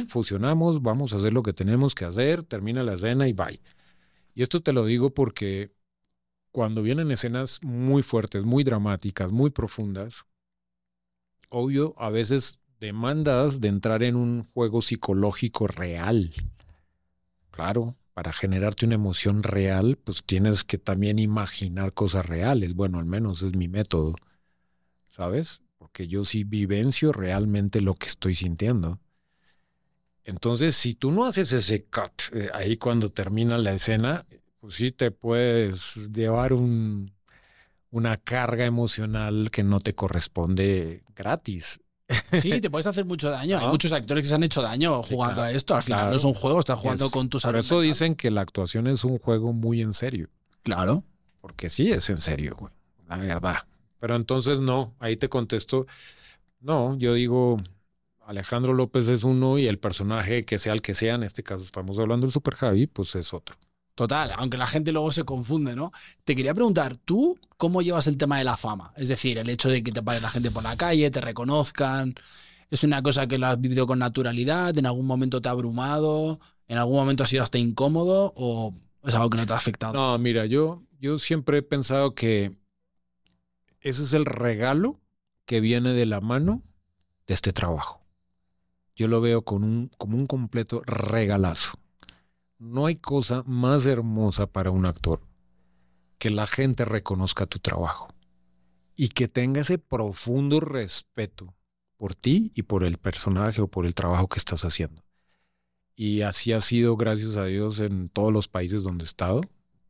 fusionamos, vamos a hacer lo que tenemos que hacer, termina la escena y bye. Y esto te lo digo porque cuando vienen escenas muy fuertes, muy dramáticas, muy profundas, obvio, a veces demandas de entrar en un juego psicológico real. Claro, para generarte una emoción real, pues tienes que también imaginar cosas reales. Bueno, al menos es mi método, ¿sabes? Porque yo sí vivencio realmente lo que estoy sintiendo. Entonces, si tú no haces ese cut ahí cuando termina la escena, pues sí te puedes llevar una carga emocional que no te corresponde gratis. Sí, te puedes hacer mucho daño. Hay muchos actores que se han hecho daño jugando a esto. Al final no es un juego, estás jugando con tus amigos. Por eso dicen que la actuación es un juego muy en serio. Claro. Porque sí es en serio, güey. La verdad. Pero entonces no, ahí te contesto. No, yo digo, Alejandro López es uno y el personaje que sea el que sea, en este caso estamos hablando del Súper Javi, pues es otro. Total, aunque la gente luego se confunde, ¿no? Te quería preguntar, ¿tú cómo llevas el tema de la fama? Es decir, el hecho de que te pare la gente por la calle, te reconozcan, ¿es una cosa que lo has vivido con naturalidad? ¿En algún momento te ha abrumado? ¿En algún momento ha sido hasta incómodo? ¿O es algo que no te ha afectado? No, mira, yo siempre he pensado que ese es el regalo que viene de la mano de este trabajo. Yo lo veo como un completo regalazo. No hay cosa más hermosa para un actor que la gente reconozca tu trabajo y que tenga ese profundo respeto por ti y por el personaje o por el trabajo que estás haciendo. Y así ha sido, gracias a Dios, en todos los países donde he estado,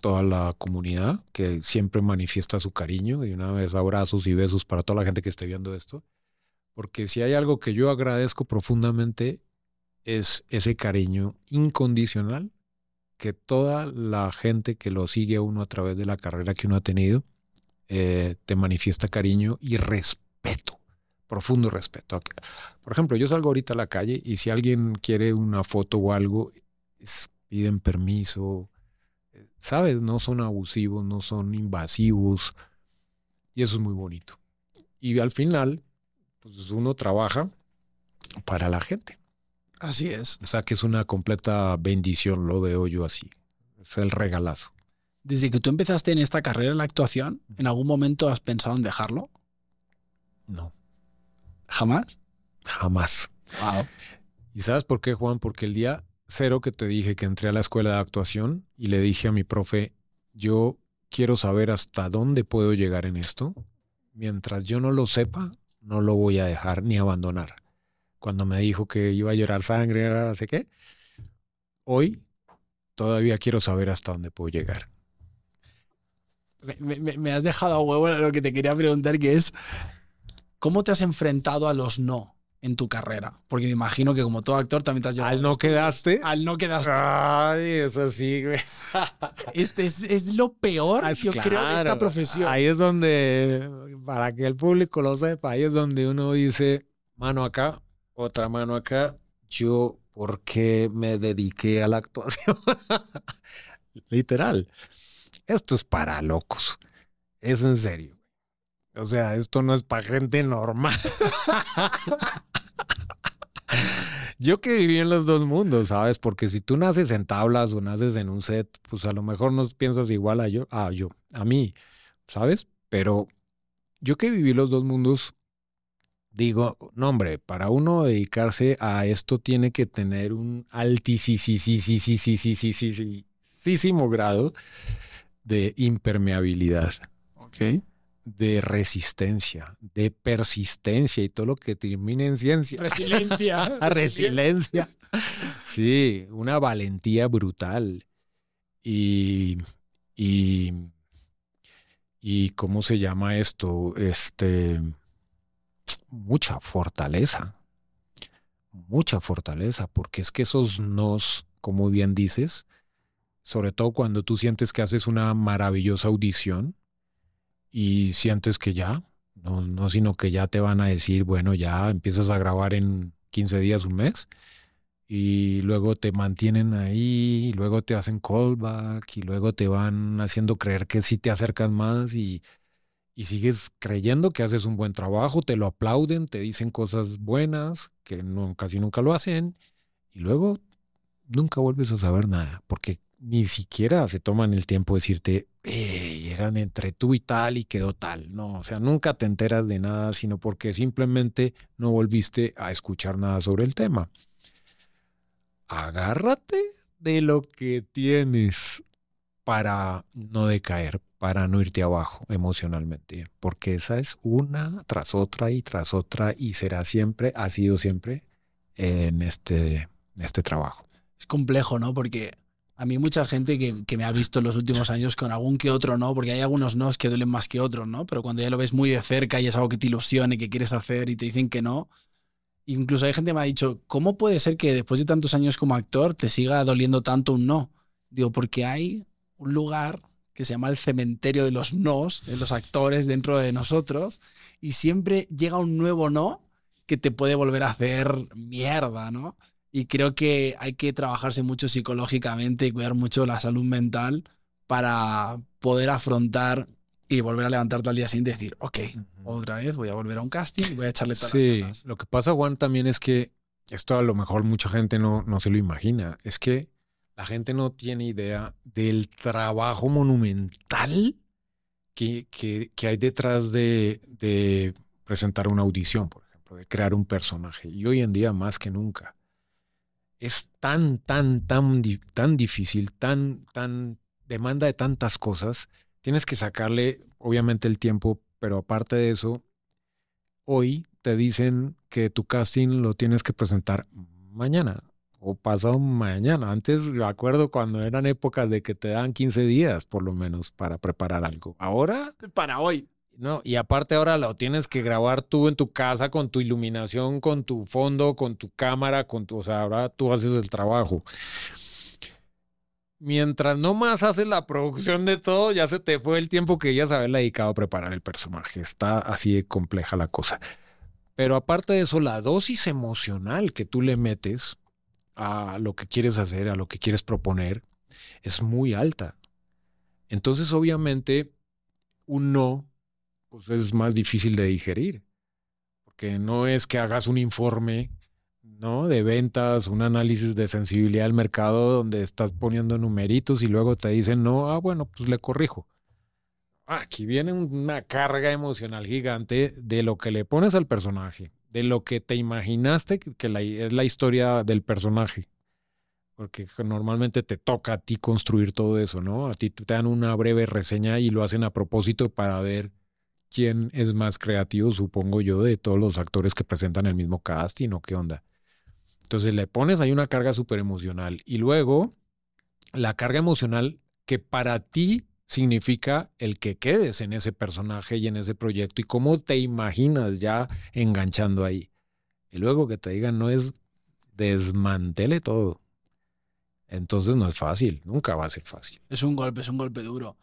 toda la comunidad que siempre manifiesta su cariño. Y una vez, abrazos y besos para toda la gente que esté viendo esto. Porque si hay algo que yo agradezco profundamente es ese cariño incondicional que toda la gente que lo sigue a uno a través de la carrera que uno ha tenido, te manifiesta cariño y respeto, profundo respeto. Por ejemplo, yo salgo ahorita a la calle y si alguien quiere una foto o algo, piden permiso, ¿sabes? No son abusivos, no son invasivos y eso es muy bonito. Y al final, pues uno trabaja para la gente. Así es. O sea que es una completa bendición, lo veo yo así. Es el regalazo. Desde que tú empezaste en esta carrera en la actuación, ¿en algún momento has pensado en dejarlo? No. ¿Jamás? Jamás. Wow. ¿Y sabes por qué, Juan? Porque el día cero que te dije que entré a la escuela de actuación y le dije a mi profe, yo quiero saber hasta dónde puedo llegar en esto. Mientras yo no lo sepa, no lo voy a dejar ni abandonar. Cuando me dijo que iba a llorar sangre, no sé qué. Hoy todavía quiero saber hasta dónde puedo llegar. Me has dejado a huevo lo que te quería preguntar, que es ¿cómo te has enfrentado a los no en tu carrera? Porque me imagino que como todo actor también te has llevado... ¿Al no quedaste? Al no quedaste. Ay, es así. Es lo peor, es, yo creo, de esta profesión. Ahí es donde, para que el público lo sepa, ahí es donde uno dice, mano acá, otra mano acá, yo por qué me dediqué a la actuación. Literal. Esto es para locos. Es en serio. O sea, esto no es para gente normal. Yo que viví en los dos mundos, ¿sabes? Porque si tú naces en tablas o naces en un set, pues a lo mejor no piensas igual a mí, ¿sabes? Pero yo que viví los dos mundos, digo, no hombre, para uno dedicarse a esto tiene que tener un altísimo grado de impermeabilidad. Ok. De resistencia, de persistencia y todo lo que termine en ciencia. Resiliencia. Resiliencia. Sí, una valentía brutal. Y ¿cómo se llama esto? Mucha fortaleza. Mucha fortaleza, porque es que esos nos, como bien dices, sobre todo cuando tú sientes que haces una maravillosa audición, y sientes que ya, sino que ya te van a decir, bueno, ya empiezas a grabar en 15 días, un mes, y luego te mantienen ahí, y luego te hacen callback, y luego te van haciendo creer que sí te acercas más, y sigues creyendo que haces un buen trabajo, te lo aplauden, te dicen cosas buenas, que no, casi nunca lo hacen, y luego nunca vuelves a saber nada, porque ni siquiera se toman el tiempo de decirte, eran entre tú y tal y quedó tal. No, o sea, nunca te enteras de nada, sino porque simplemente no volviste a escuchar nada sobre el tema. Agárrate de lo que tienes para no decaer, para no irte abajo emocionalmente, porque esa es una tras otra y será siempre, ha sido siempre en este trabajo. Es complejo, ¿no? Porque a mí mucha gente que me ha visto en los últimos años con algún que otro no, porque hay algunos nos que duelen más que otros, ¿no? Pero cuando ya lo ves muy de cerca y es algo que te ilusione, que quieres hacer y te dicen que no, incluso hay gente que me ha dicho, ¿cómo puede ser que después de tantos años como actor te siga doliendo tanto un no? Digo, porque hay un lugar que se llama el cementerio de los nos, de los actores dentro de nosotros, y siempre llega un nuevo no que te puede volver a hacer mierda, ¿no? Y creo que hay que trabajarse mucho psicológicamente y cuidar mucho la salud mental para poder afrontar y volver a levantarte al día siguiente y decir, ok, otra vez voy a volver a un casting y voy a echarle todas las ganas. Sí, lo que pasa, Juan, también es que esto a lo mejor mucha gente no se lo imagina. Es que la gente no tiene idea del trabajo monumental que hay detrás de presentar una audición, por ejemplo, de crear un personaje. Y hoy en día más que nunca. Es tan difícil, demanda de tantas cosas. Tienes que sacarle, obviamente, el tiempo, pero aparte de eso, hoy te dicen que tu casting lo tienes que presentar mañana o pasado mañana. Antes, me acuerdo cuando eran épocas de que te daban 15 días, por lo menos, para preparar algo. Ahora... para hoy. No, y aparte ahora lo tienes que grabar tú en tu casa con tu iluminación, con tu fondo, con tu cámara, o sea, ahora tú haces el trabajo. Mientras no más haces la producción de todo, ya se te fue el tiempo que ya se había dedicado a preparar el personaje. Está así de compleja la cosa. Pero aparte de eso, la dosis emocional que tú le metes a lo que quieres hacer, a lo que quieres proponer, es muy alta. Entonces, obviamente, un no, pues es más difícil de digerir, porque no es que hagas un informe, ¿no?, de ventas, un análisis de sensibilidad al mercado donde estás poniendo numeritos y luego te dicen no, bueno, pues le corrijo. Aquí viene una carga emocional gigante de lo que le pones al personaje, de lo que te imaginaste que es la historia del personaje, porque normalmente te toca a ti construir todo eso, ¿no? A ti te dan una breve reseña y lo hacen a propósito para ver quién es más creativo, supongo yo, de todos los actores que presentan el mismo casting o qué onda. Entonces le pones ahí una carga súper emocional. Y luego, la carga emocional que para ti significa el que quedes en ese personaje y en ese proyecto y cómo te imaginas ya enganchando ahí. Y luego que te digan, no, es desmantele todo. Entonces no es fácil, nunca va a ser fácil. Es un golpe duro.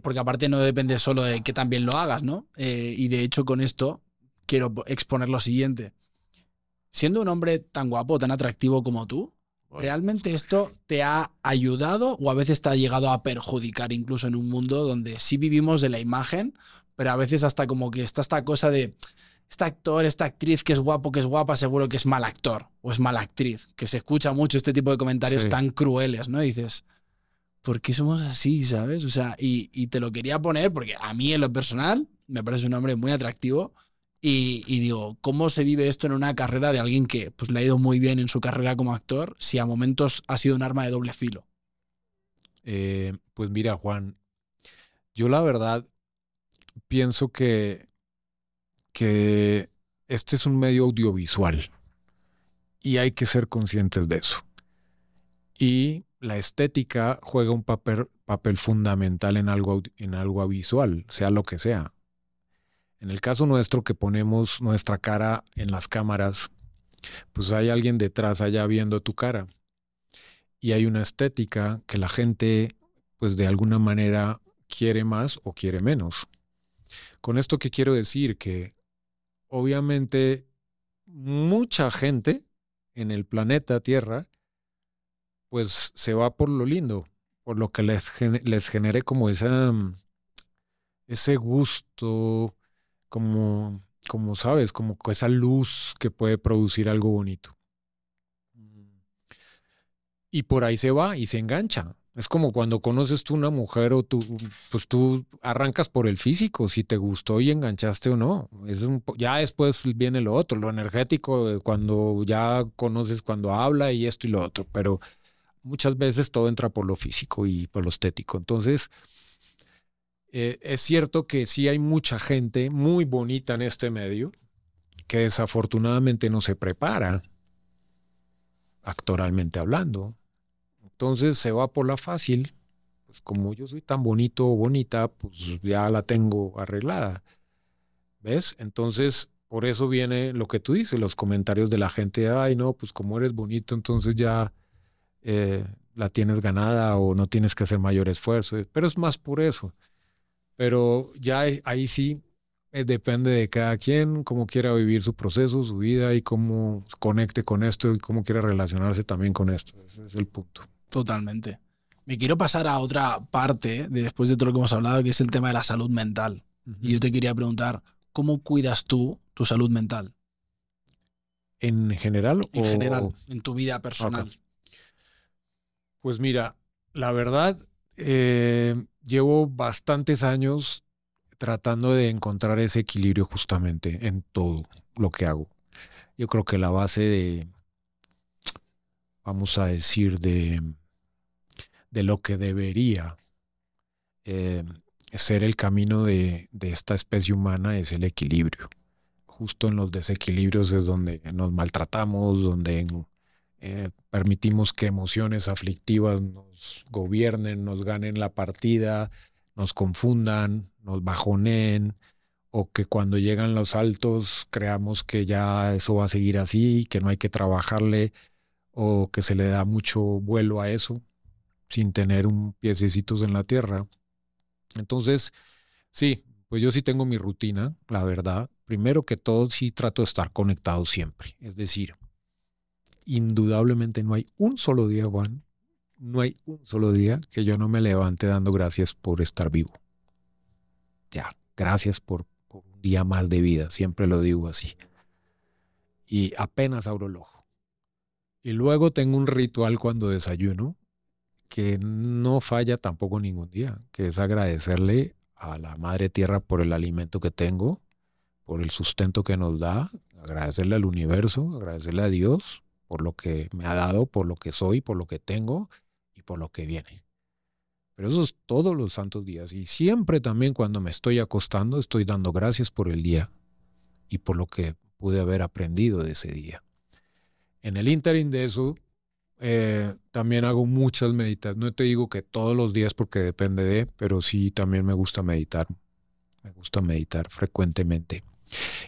Porque aparte no depende solo de que también lo hagas, ¿no? Y de hecho con esto quiero exponer lo siguiente. Siendo un hombre tan guapo, tan atractivo como tú, ¿realmente esto te ha ayudado o a veces te ha llegado a perjudicar incluso en un mundo donde sí vivimos de la imagen, pero a veces hasta como que está esta cosa de este actor, esta actriz que es guapo, que es guapa, seguro que es mal actor o es mala actriz, que se escucha mucho este tipo de comentarios tan crueles, ¿no? Y dices, ¿por qué somos así, sabes? O sea, y te lo quería poner porque a mí en lo personal me parece un hombre muy atractivo y digo, ¿cómo se vive esto en una carrera de alguien que pues, le ha ido muy bien en su carrera como actor si a momentos ha sido un arma de doble filo? Pues mira, Juan, yo la verdad pienso que este es un medio audiovisual y hay que ser conscientes de eso. Y la estética juega un papel fundamental en algo visual, sea lo que sea. En el caso nuestro que ponemos nuestra cara en las cámaras, pues hay alguien detrás allá viendo tu cara. Y hay una estética que la gente, pues de alguna manera, quiere más o quiere menos. Con esto que quiero decir que obviamente mucha gente en el planeta Tierra pues se va por lo lindo, por lo que les genere como ese gusto, como sabes, como esa luz que puede producir algo bonito. Y por ahí se va y se engancha. Es como cuando conoces tú una mujer o pues tú arrancas por el físico, si te gustó y enganchaste o no. Ya después viene lo otro, lo energético, cuando ya conoces, cuando habla y esto y lo otro. Pero muchas veces todo entra por lo físico y por lo estético. Entonces, es cierto que sí hay mucha gente muy bonita en este medio que desafortunadamente no se prepara, actoralmente hablando. Entonces se va por la fácil, pues como yo soy tan bonito o bonita, pues ya la tengo arreglada, ¿ves? Entonces por eso viene lo que tú dices, los comentarios de la gente, ay no, pues como eres bonito, entonces ya la tienes ganada o no tienes que hacer mayor esfuerzo, pero es más por eso. Pero ya ahí sí depende de cada quien, cómo quiera vivir su proceso, su vida y cómo conecte con esto y cómo quiera relacionarse también con esto. Ese es el punto. Totalmente. Me quiero pasar a otra parte, después de todo lo que hemos hablado, que es el tema de la salud mental. Y yo te quería preguntar, ¿cómo cuidas tú tu salud mental? ¿En general? En general, en tu vida personal. Okay. Pues mira, la verdad, llevo bastantes años tratando de encontrar ese equilibrio justamente en todo lo que hago. Yo creo que la base de... vamos a decir, de lo que debería ser el camino de esta especie humana es el equilibrio. Justo en los desequilibrios es donde nos maltratamos, donde permitimos que emociones aflictivas nos gobiernen, nos ganen la partida, nos confundan, nos bajoneen, o que cuando llegan los altos creamos que ya eso va a seguir así, que no hay que trabajarle, o que se le da mucho vuelo a eso, sin tener un piececitos en la tierra. Entonces, sí, pues yo sí tengo mi rutina, la verdad. Primero que todo, sí trato de estar conectado siempre. Es decir, indudablemente no hay un solo día, Juan, no hay un solo día que yo no me levante dando gracias por estar vivo. Ya, gracias por un día más de vida, siempre lo digo así. Y apenas abro el ojo. Y luego tengo un ritual cuando desayuno que no falla tampoco ningún día, que es agradecerle a la Madre Tierra por el alimento que tengo, por el sustento que nos da, agradecerle al universo, agradecerle a Dios por lo que me ha dado, por lo que soy, por lo que tengo y por lo que viene. Pero eso es todos los santos días y siempre también cuando me estoy acostando estoy dando gracias por el día y por lo que pude haber aprendido de ese día. En el ínterin de eso, también hago muchas meditaciones. No te digo que todos los días porque depende de, pero sí también me gusta meditar. Me gusta meditar frecuentemente.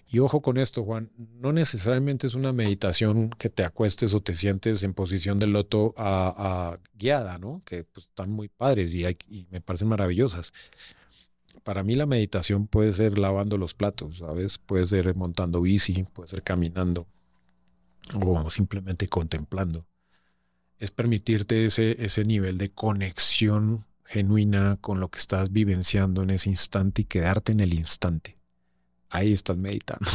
Y ojo con esto, Juan, no necesariamente es una meditación que te acuestes o te sientes en posición de loto guiada, ¿no? Que pues, están muy padres y me parecen maravillosas. Para mí la meditación puede ser lavando los platos, ¿sabes? Puede ser montando bici, puede ser caminando, o simplemente contemplando. Es permitirte ese nivel de conexión genuina con lo que estás vivenciando en ese instante y quedarte en el instante. Ahí estás meditando.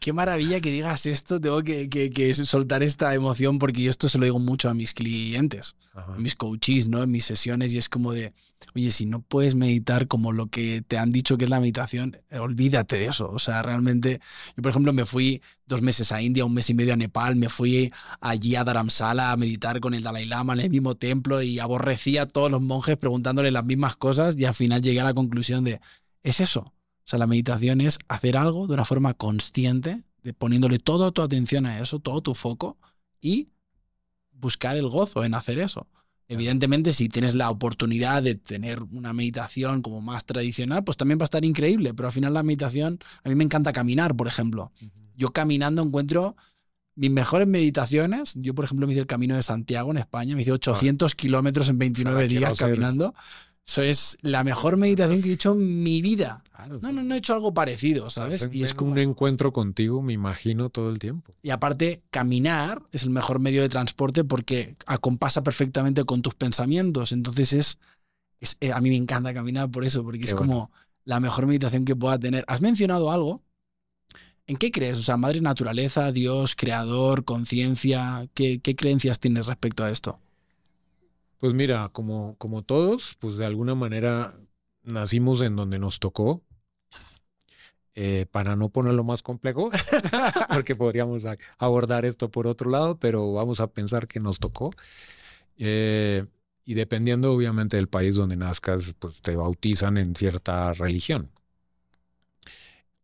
Qué maravilla que digas esto. Tengo que soltar esta emoción, porque yo esto se lo digo mucho a mis clientes, ajá, a mis coaches, ¿no? En mis sesiones, y es como de, oye, si no puedes meditar como lo que te han dicho que es la meditación, olvídate de eso. O sea, realmente, yo por ejemplo me fui 2 meses a India, 1 mes y medio a Nepal, me fui allí a Dharamsala a meditar con el Dalai Lama en el mismo templo y aborrecía a todos los monjes preguntándole las mismas cosas, y al final llegué a la conclusión de, es eso. O sea, la meditación es hacer algo de una forma consciente, poniéndole toda tu atención a eso, todo tu foco, y buscar el gozo en hacer eso. Evidentemente, si tienes la oportunidad de tener una meditación como más tradicional, pues también va a estar increíble, pero al final la meditación, a mí me encanta caminar, por ejemplo. Yo caminando encuentro mis mejores meditaciones. Yo, por ejemplo, me hice el Camino de Santiago en España, me hice 800 kilómetros en 29 días caminando. Eso es la mejor meditación que he hecho en mi vida. Claro, no he hecho algo parecido, ¿sabes? Y es como un encuentro contigo, me imagino, todo el tiempo. Y aparte, caminar es el mejor medio de transporte porque acompasa perfectamente con tus pensamientos. Entonces a mí me encanta caminar por eso, porque es como la mejor meditación que pueda tener. Has mencionado algo. ¿En qué crees? O sea, madre naturaleza, Dios, creador, conciencia. ¿Qué creencias tienes respecto a esto? Pues mira, como todos, pues de alguna manera nacimos en donde nos tocó, para no ponerlo más complejo, porque podríamos abordar esto por otro lado, pero vamos a pensar que nos tocó. Y dependiendo obviamente del país donde nazcas, pues te bautizan en cierta religión.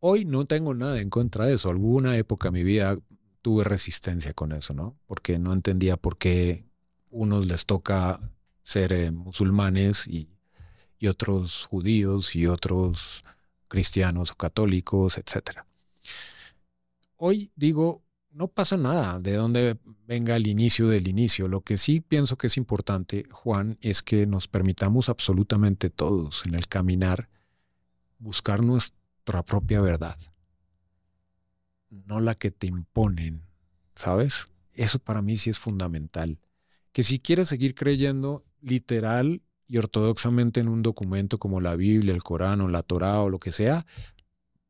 Hoy no tengo nada en contra de eso. Alguna época de mi vida tuve resistencia con eso, ¿no? Porque no entendía por qué unos les toca ser musulmanes y otros judíos y otros cristianos o católicos, etc. Hoy digo, no pasa nada de donde venga el inicio del inicio. Lo que sí pienso que es importante, Juan, es que nos permitamos absolutamente todos en el caminar buscar nuestra propia verdad, no la que te imponen, ¿sabes? Eso para mí sí es fundamental. Que si quieres seguir creyendo literal y ortodoxamente en un documento como la Biblia, el Corán o la Torá o lo que sea,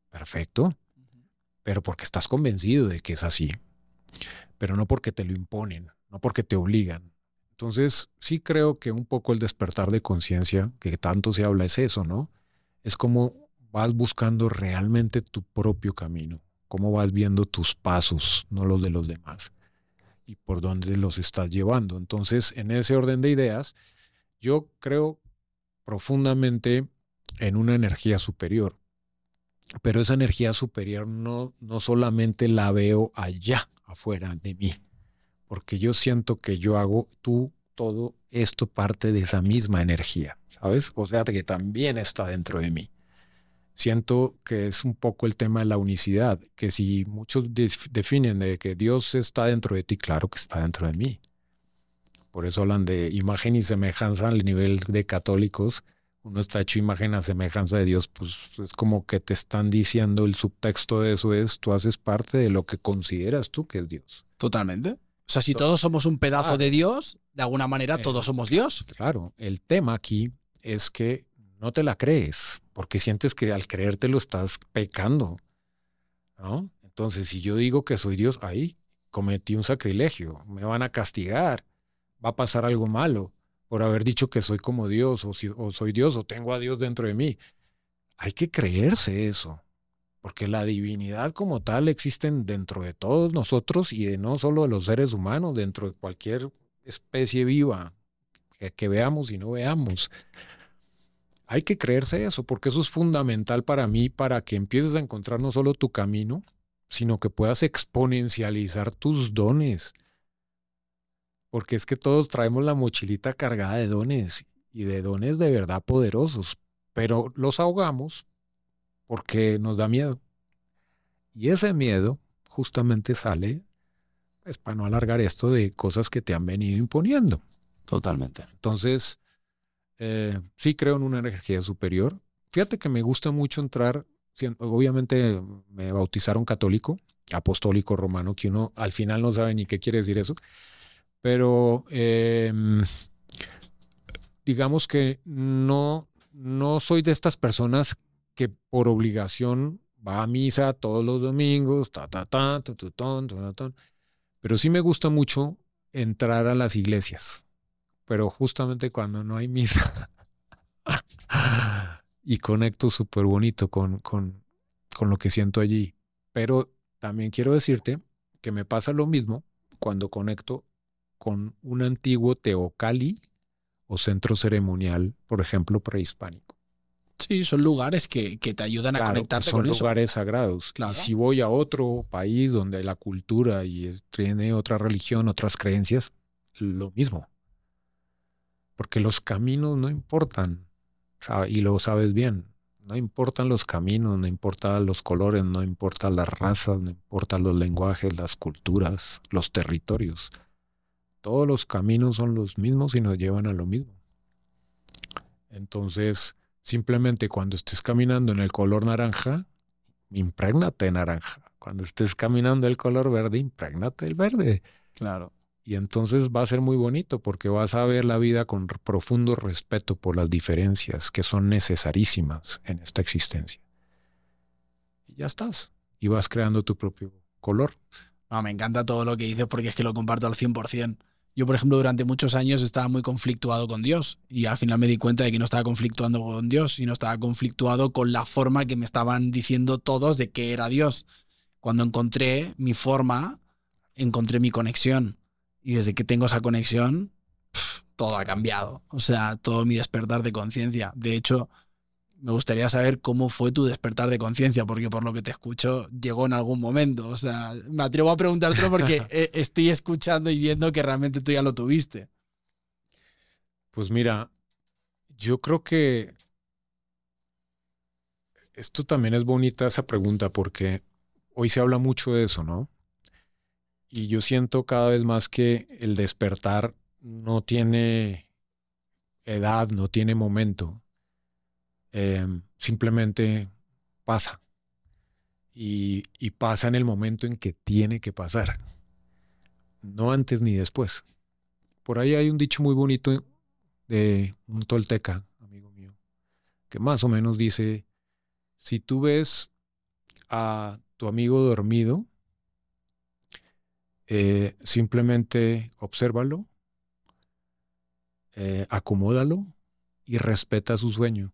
perfecto, pero porque estás convencido de que es así, pero no porque te lo imponen, no porque te obligan. Entonces sí creo que un poco el despertar de conciencia, que tanto se habla, es eso, ¿no? Es como vas buscando realmente tu propio camino, cómo vas viendo tus pasos, no los de los demás, y por dónde los estás llevando. Entonces, en ese orden de ideas, yo creo profundamente en una energía superior, pero esa energía superior no solamente la veo allá, afuera de mí, porque yo siento que yo hago todo esto parte de esa misma energía, ¿sabes? O sea, que también está dentro de mí. Siento que es un poco el tema de la unicidad, que si muchos definen de que Dios está dentro de ti, claro que está dentro de mí. Por eso hablan de imagen y semejanza al nivel de católicos. Uno está hecho imagen a semejanza de Dios, pues es como que te están diciendo, el subtexto de eso es, tú haces parte de lo que consideras tú que es Dios. Totalmente. O sea, si todos somos un pedazo de Dios, de alguna manera todos somos Dios. Claro, el tema aquí es que no te la crees, porque sientes que al creértelo estás pecando, ¿no? Entonces, si yo digo que soy Dios, ahí cometí un sacrilegio, me van a castigar, va a pasar algo malo por haber dicho que soy como Dios, o soy Dios, o tengo a Dios dentro de mí. Hay que creerse eso, porque la divinidad como tal existe dentro de todos nosotros y de no solo de los seres humanos, dentro de cualquier especie viva que veamos y no veamos. Hay que creerse eso, porque eso es fundamental para mí, para que empieces a encontrar no solo tu camino, sino que puedas exponencializar tus dones. Porque es que todos traemos la mochilita cargada de dones, y de dones de verdad poderosos, pero los ahogamos porque nos da miedo. Y ese miedo justamente sale, pues, para no alargar esto, de cosas que te han venido imponiendo. Totalmente. Entonces, sí creo en una energía superior. Fíjate que me gusta mucho entrar, obviamente me bautizaron católico, apostólico romano, que uno al final no sabe ni qué quiere decir eso, pero digamos que no soy de estas personas que por obligación va a misa todos los domingos, pero sí me gusta mucho entrar a las iglesias, pero justamente cuando no hay misa. Y conecto súper bonito con lo que siento allí. Pero también quiero decirte que me pasa lo mismo cuando conecto con un antiguo teocalli o centro ceremonial, por ejemplo, prehispánico. Sí, son lugares que te ayudan, claro, a conectarte con eso. Son lugares sagrados. Claro. Y si voy a otro país donde la cultura y tiene otra religión, otras creencias, lo mismo. Porque los caminos no importan, y lo sabes bien. No importan los caminos, no importan los colores, no importan las razas, no importan los lenguajes, las culturas, los territorios. Todos los caminos son los mismos y nos llevan a lo mismo. Entonces, simplemente cuando estés caminando en el color naranja, imprégnate de naranja. Cuando estés caminando el color verde, imprégnate del verde. Claro. Y entonces va a ser muy bonito porque vas a ver la vida con profundo respeto por las diferencias que son necesarísimas en esta existencia. Y ya estás. Y vas creando tu propio color. No, me encanta todo lo que dices porque es que lo comparto al 100%. Yo, por ejemplo, durante muchos años estaba muy conflictuado con Dios y al final me di cuenta de que no estaba conflictuando con Dios, sino estaba conflictuado con la forma que me estaban diciendo todos de qué era Dios. Cuando encontré mi forma, encontré mi conexión. Y desde que tengo esa conexión, todo ha cambiado. O sea, todo mi despertar de conciencia. De hecho, me gustaría saber cómo fue tu despertar de conciencia, porque por lo que te escucho, llegó en algún momento. O sea, me atrevo a preguntártelo porque estoy escuchando y viendo que realmente tú ya lo tuviste. Pues mira, yo creo que esto también es bonita esa pregunta, porque hoy se habla mucho de eso, ¿no? Y yo siento cada vez más que el despertar no tiene edad, no tiene momento. Simplemente pasa. Y pasa en el momento en que tiene que pasar. No antes ni después. Por ahí hay un dicho muy bonito de un tolteca, amigo mío, que más o menos dice, si tú ves a tu amigo dormido, simplemente obsérvalo, acomódalo y respeta su sueño,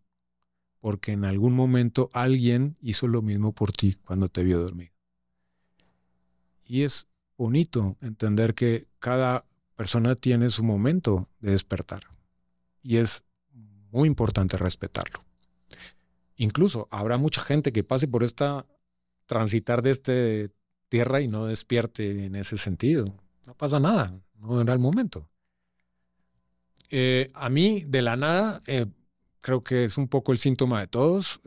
porque en algún momento alguien hizo lo mismo por ti cuando te vio dormir. Y es bonito entender que cada persona tiene su momento de despertar y es muy importante respetarlo. Incluso habrá mucha gente que pase por esta transitar de este tierra y no despierte en ese sentido. No pasa nada, no era el momento. A mí, de la nada, creo que es un poco el síntoma de todos.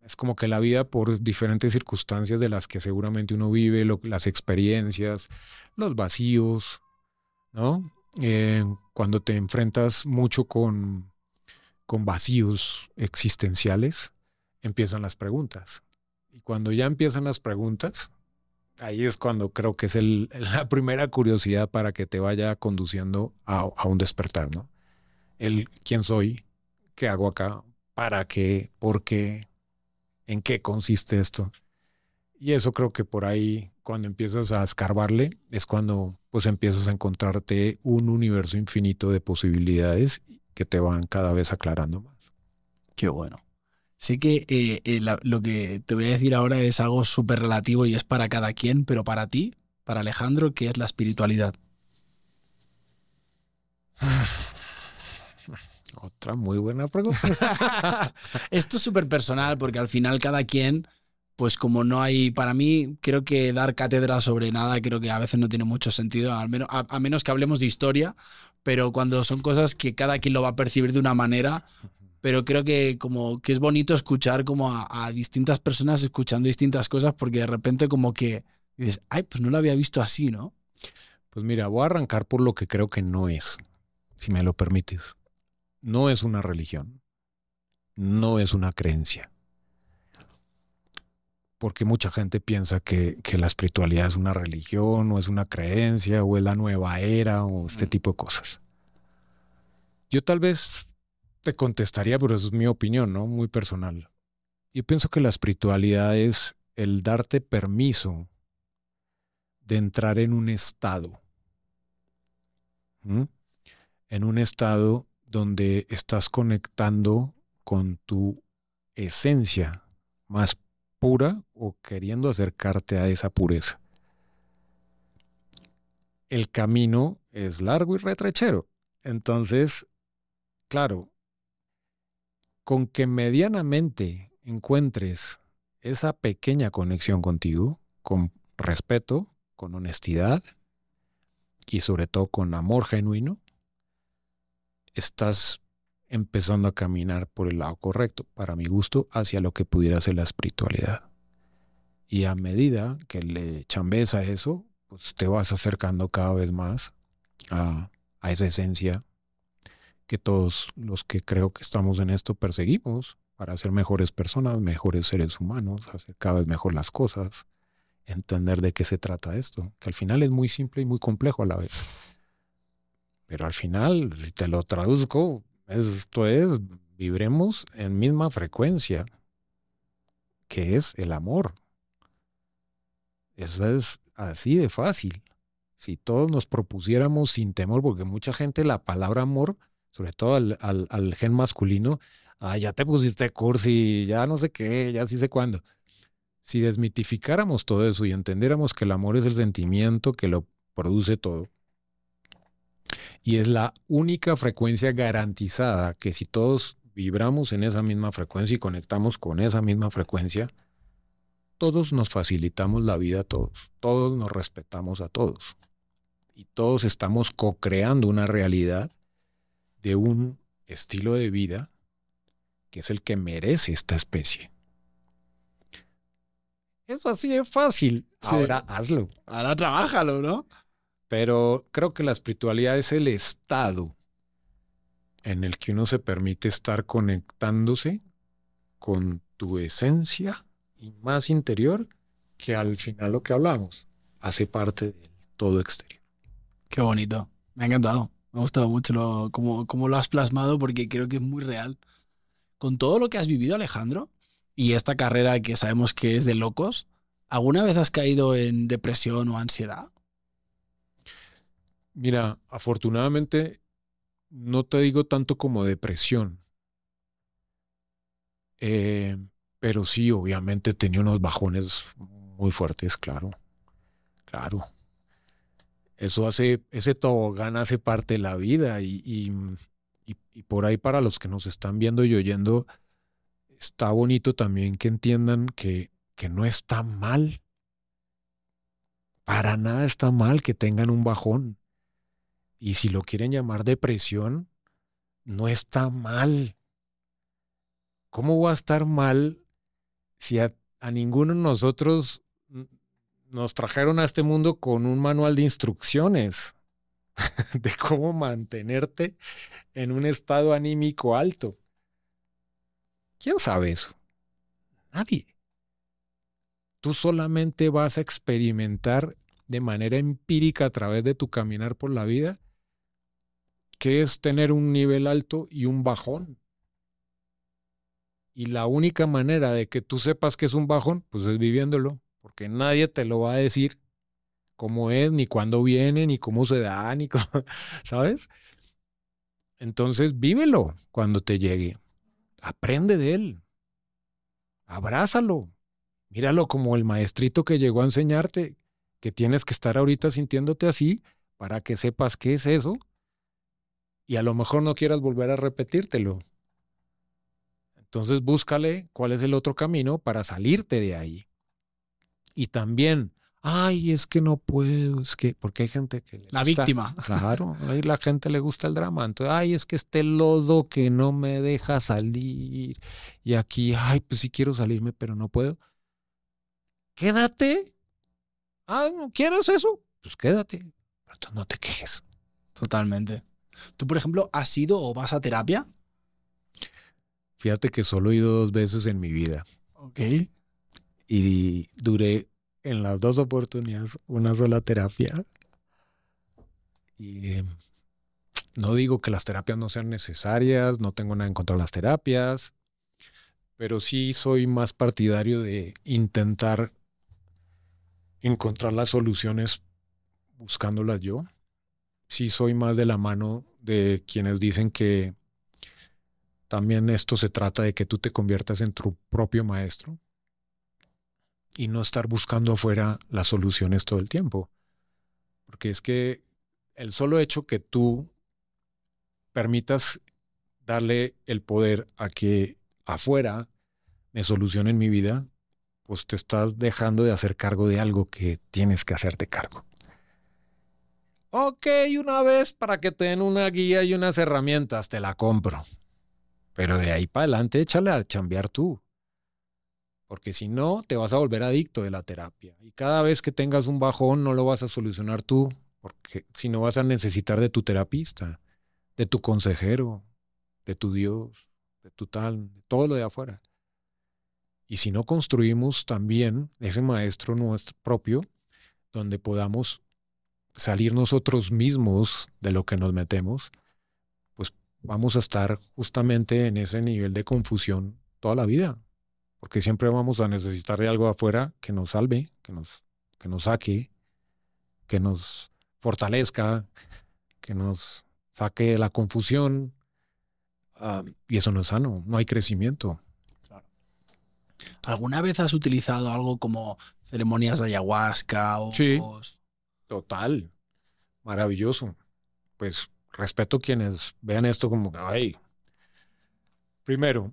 Es como que la vida, por diferentes circunstancias de las que seguramente uno vive, las experiencias, los vacíos, ¿no? Cuando te enfrentas mucho con vacíos existenciales, empiezan las preguntas. Y cuando ya empiezan las preguntas, ahí es cuando creo que es la primera curiosidad para que te vaya conduciendo a un despertar, ¿no? El quién soy, qué hago acá, para qué, por qué, en qué consiste esto. Y eso creo que por ahí, cuando empiezas a escarbarle, es cuando pues empiezas a encontrarte un universo infinito de posibilidades que te van cada vez aclarando más. Qué bueno. Sé que lo que te voy a decir ahora es algo súper relativo y es para cada quien, pero para ti, para Alejandro, ¿qué es la espiritualidad? Otra muy buena pregunta. Esto es súper personal porque al final cada quien, pues como no hay, para mí creo que dar cátedra sobre nada creo que a veces no tiene mucho sentido, al menos, a menos que hablemos de historia, pero cuando son cosas que cada quien lo va a percibir de una manera. Pero creo que, como que es bonito escuchar como a distintas personas escuchando distintas cosas, porque de repente como que dices, ay, pues no lo había visto así, ¿no? Pues mira, voy a arrancar por lo que creo que no es, si me lo permites. No es una religión, no es una creencia. Porque mucha gente piensa que la espiritualidad es una religión o es una creencia o es la nueva era o este tipo de cosas. Yo tal vez te contestaría, pero es mi opinión, ¿no? Muy personal. Yo pienso que la espiritualidad es el darte permiso de entrar en un estado. En un estado donde estás conectando con tu esencia más pura o queriendo acercarte a esa pureza. El camino es largo y retrechero. Entonces, claro, con que medianamente encuentres esa pequeña conexión contigo, con respeto, con honestidad y sobre todo con amor genuino, estás empezando a caminar por el lado correcto, para mi gusto, hacia lo que pudiera ser la espiritualidad. Y a medida que le chambees a eso, pues te vas acercando cada vez más a esa esencia que todos los que creo que estamos en esto perseguimos para ser mejores personas, mejores seres humanos, hacer cada vez mejor las cosas, entender de qué se trata esto, que al final es muy simple y muy complejo a la vez. Pero al final, si te lo traduzco, esto es, vibremos en misma frecuencia, que es el amor. Eso es así de fácil. Si todos nos propusiéramos sin temor, porque mucha gente la palabra amor, sobre todo al gen masculino, ya te pusiste cursi, ya no sé qué, ya sí sé cuándo. Si desmitificáramos todo eso y entendiéramos que el amor es el sentimiento que lo produce todo, y es la única frecuencia garantizada, que si todos vibramos en esa misma frecuencia y conectamos con esa misma frecuencia, todos nos facilitamos la vida a todos, todos nos respetamos a todos y todos estamos co-creando una realidad de un estilo de vida que es el que merece esta especie. Eso así de fácil. Sí. Ahora hazlo. Ahora trabájalo, ¿no? Pero creo que la espiritualidad es el estado en el que uno se permite estar conectándose con tu esencia y más interior, que al final lo que hablamos hace parte del todo exterior. Qué bonito. Me ha encantado. Me ha gustado mucho cómo lo has plasmado, porque creo que es muy real. Con todo lo que has vivido, Alejandro, y esta carrera que sabemos que es de locos, ¿alguna vez has caído en depresión o ansiedad? Mira, afortunadamente no te digo tanto como depresión, pero sí, obviamente tenía unos bajones muy fuertes, claro. Eso ese tobogán hace parte de la vida y por ahí, para los que nos están viendo y oyendo, está bonito también que entiendan que no está mal, para nada está mal que tengan un bajón. Y si lo quieren llamar depresión, no está mal. ¿Cómo va a estar mal si a ninguno de nosotros nos trajeron a este mundo con un manual de instrucciones de cómo mantenerte en un estado anímico alto? ¿Quién sabe eso? Nadie. Tú solamente vas a experimentar de manera empírica a través de tu caminar por la vida que es tener un nivel alto y un bajón. Y la única manera de que tú sepas que es un bajón, pues es viviéndolo, porque nadie te lo va a decir cómo es, ni cuándo viene, ni cómo se da, ni cómo, ¿sabes? Entonces vívelo cuando te llegue. Aprende de él. Abrázalo. Míralo como el maestrito que llegó a enseñarte que tienes que estar ahorita sintiéndote así para que sepas qué es eso y a lo mejor no quieras volver a repetírtelo. Entonces búscale cuál es el otro camino para salirte de ahí. Y también, es que no puedo, es que... Porque hay gente que le gusta... La víctima. Claro, a la gente le gusta el drama. Entonces, es que este lodo que no me deja salir. Y aquí, pues sí quiero salirme, pero no puedo. Quédate. ¿No quieres eso? Pues quédate. Pero tú no te quejes. Totalmente. ¿Tú, por ejemplo, has ido o vas a terapia? Fíjate que solo he ido 2 veces en mi vida. Ok. Y duré en las 2 oportunidades 1 sola terapia. Y No digo que las terapias no sean necesarias, no tengo nada en contra de las terapias, pero sí soy más partidario de intentar encontrar las soluciones buscándolas yo. Sí soy más de la mano de quienes dicen que también esto se trata de que tú te conviertas en tu propio maestro y no estar buscando afuera las soluciones todo el tiempo. Porque es que el solo hecho que tú permitas darle el poder a que afuera me solucionen mi vida, pues te estás dejando de hacer cargo de algo que tienes que hacerte cargo. Ok, una vez para que te den una guía y unas herramientas, te la compro. Pero de ahí para adelante échale a chambear tú. Porque si no, te vas a volver adicto de la terapia. Y cada vez que tengas un bajón no lo vas a solucionar tú, porque si no vas a necesitar de tu terapista, de tu consejero, de tu Dios, de tu tal, de todo lo de afuera. Y si no construimos también ese maestro nuestro propio, donde podamos salir nosotros mismos de lo que nos metemos, pues vamos a estar justamente en ese nivel de confusión toda la vida. Porque siempre vamos a necesitar de algo afuera que nos salve, que nos saque, que nos fortalezca, que nos saque de la confusión. Y eso no es sano, no hay crecimiento. Claro. ¿Alguna vez has utilizado algo como ceremonias de ayahuasca? Sí, total, maravilloso. Pues respeto a quienes vean esto como que, ay, primero,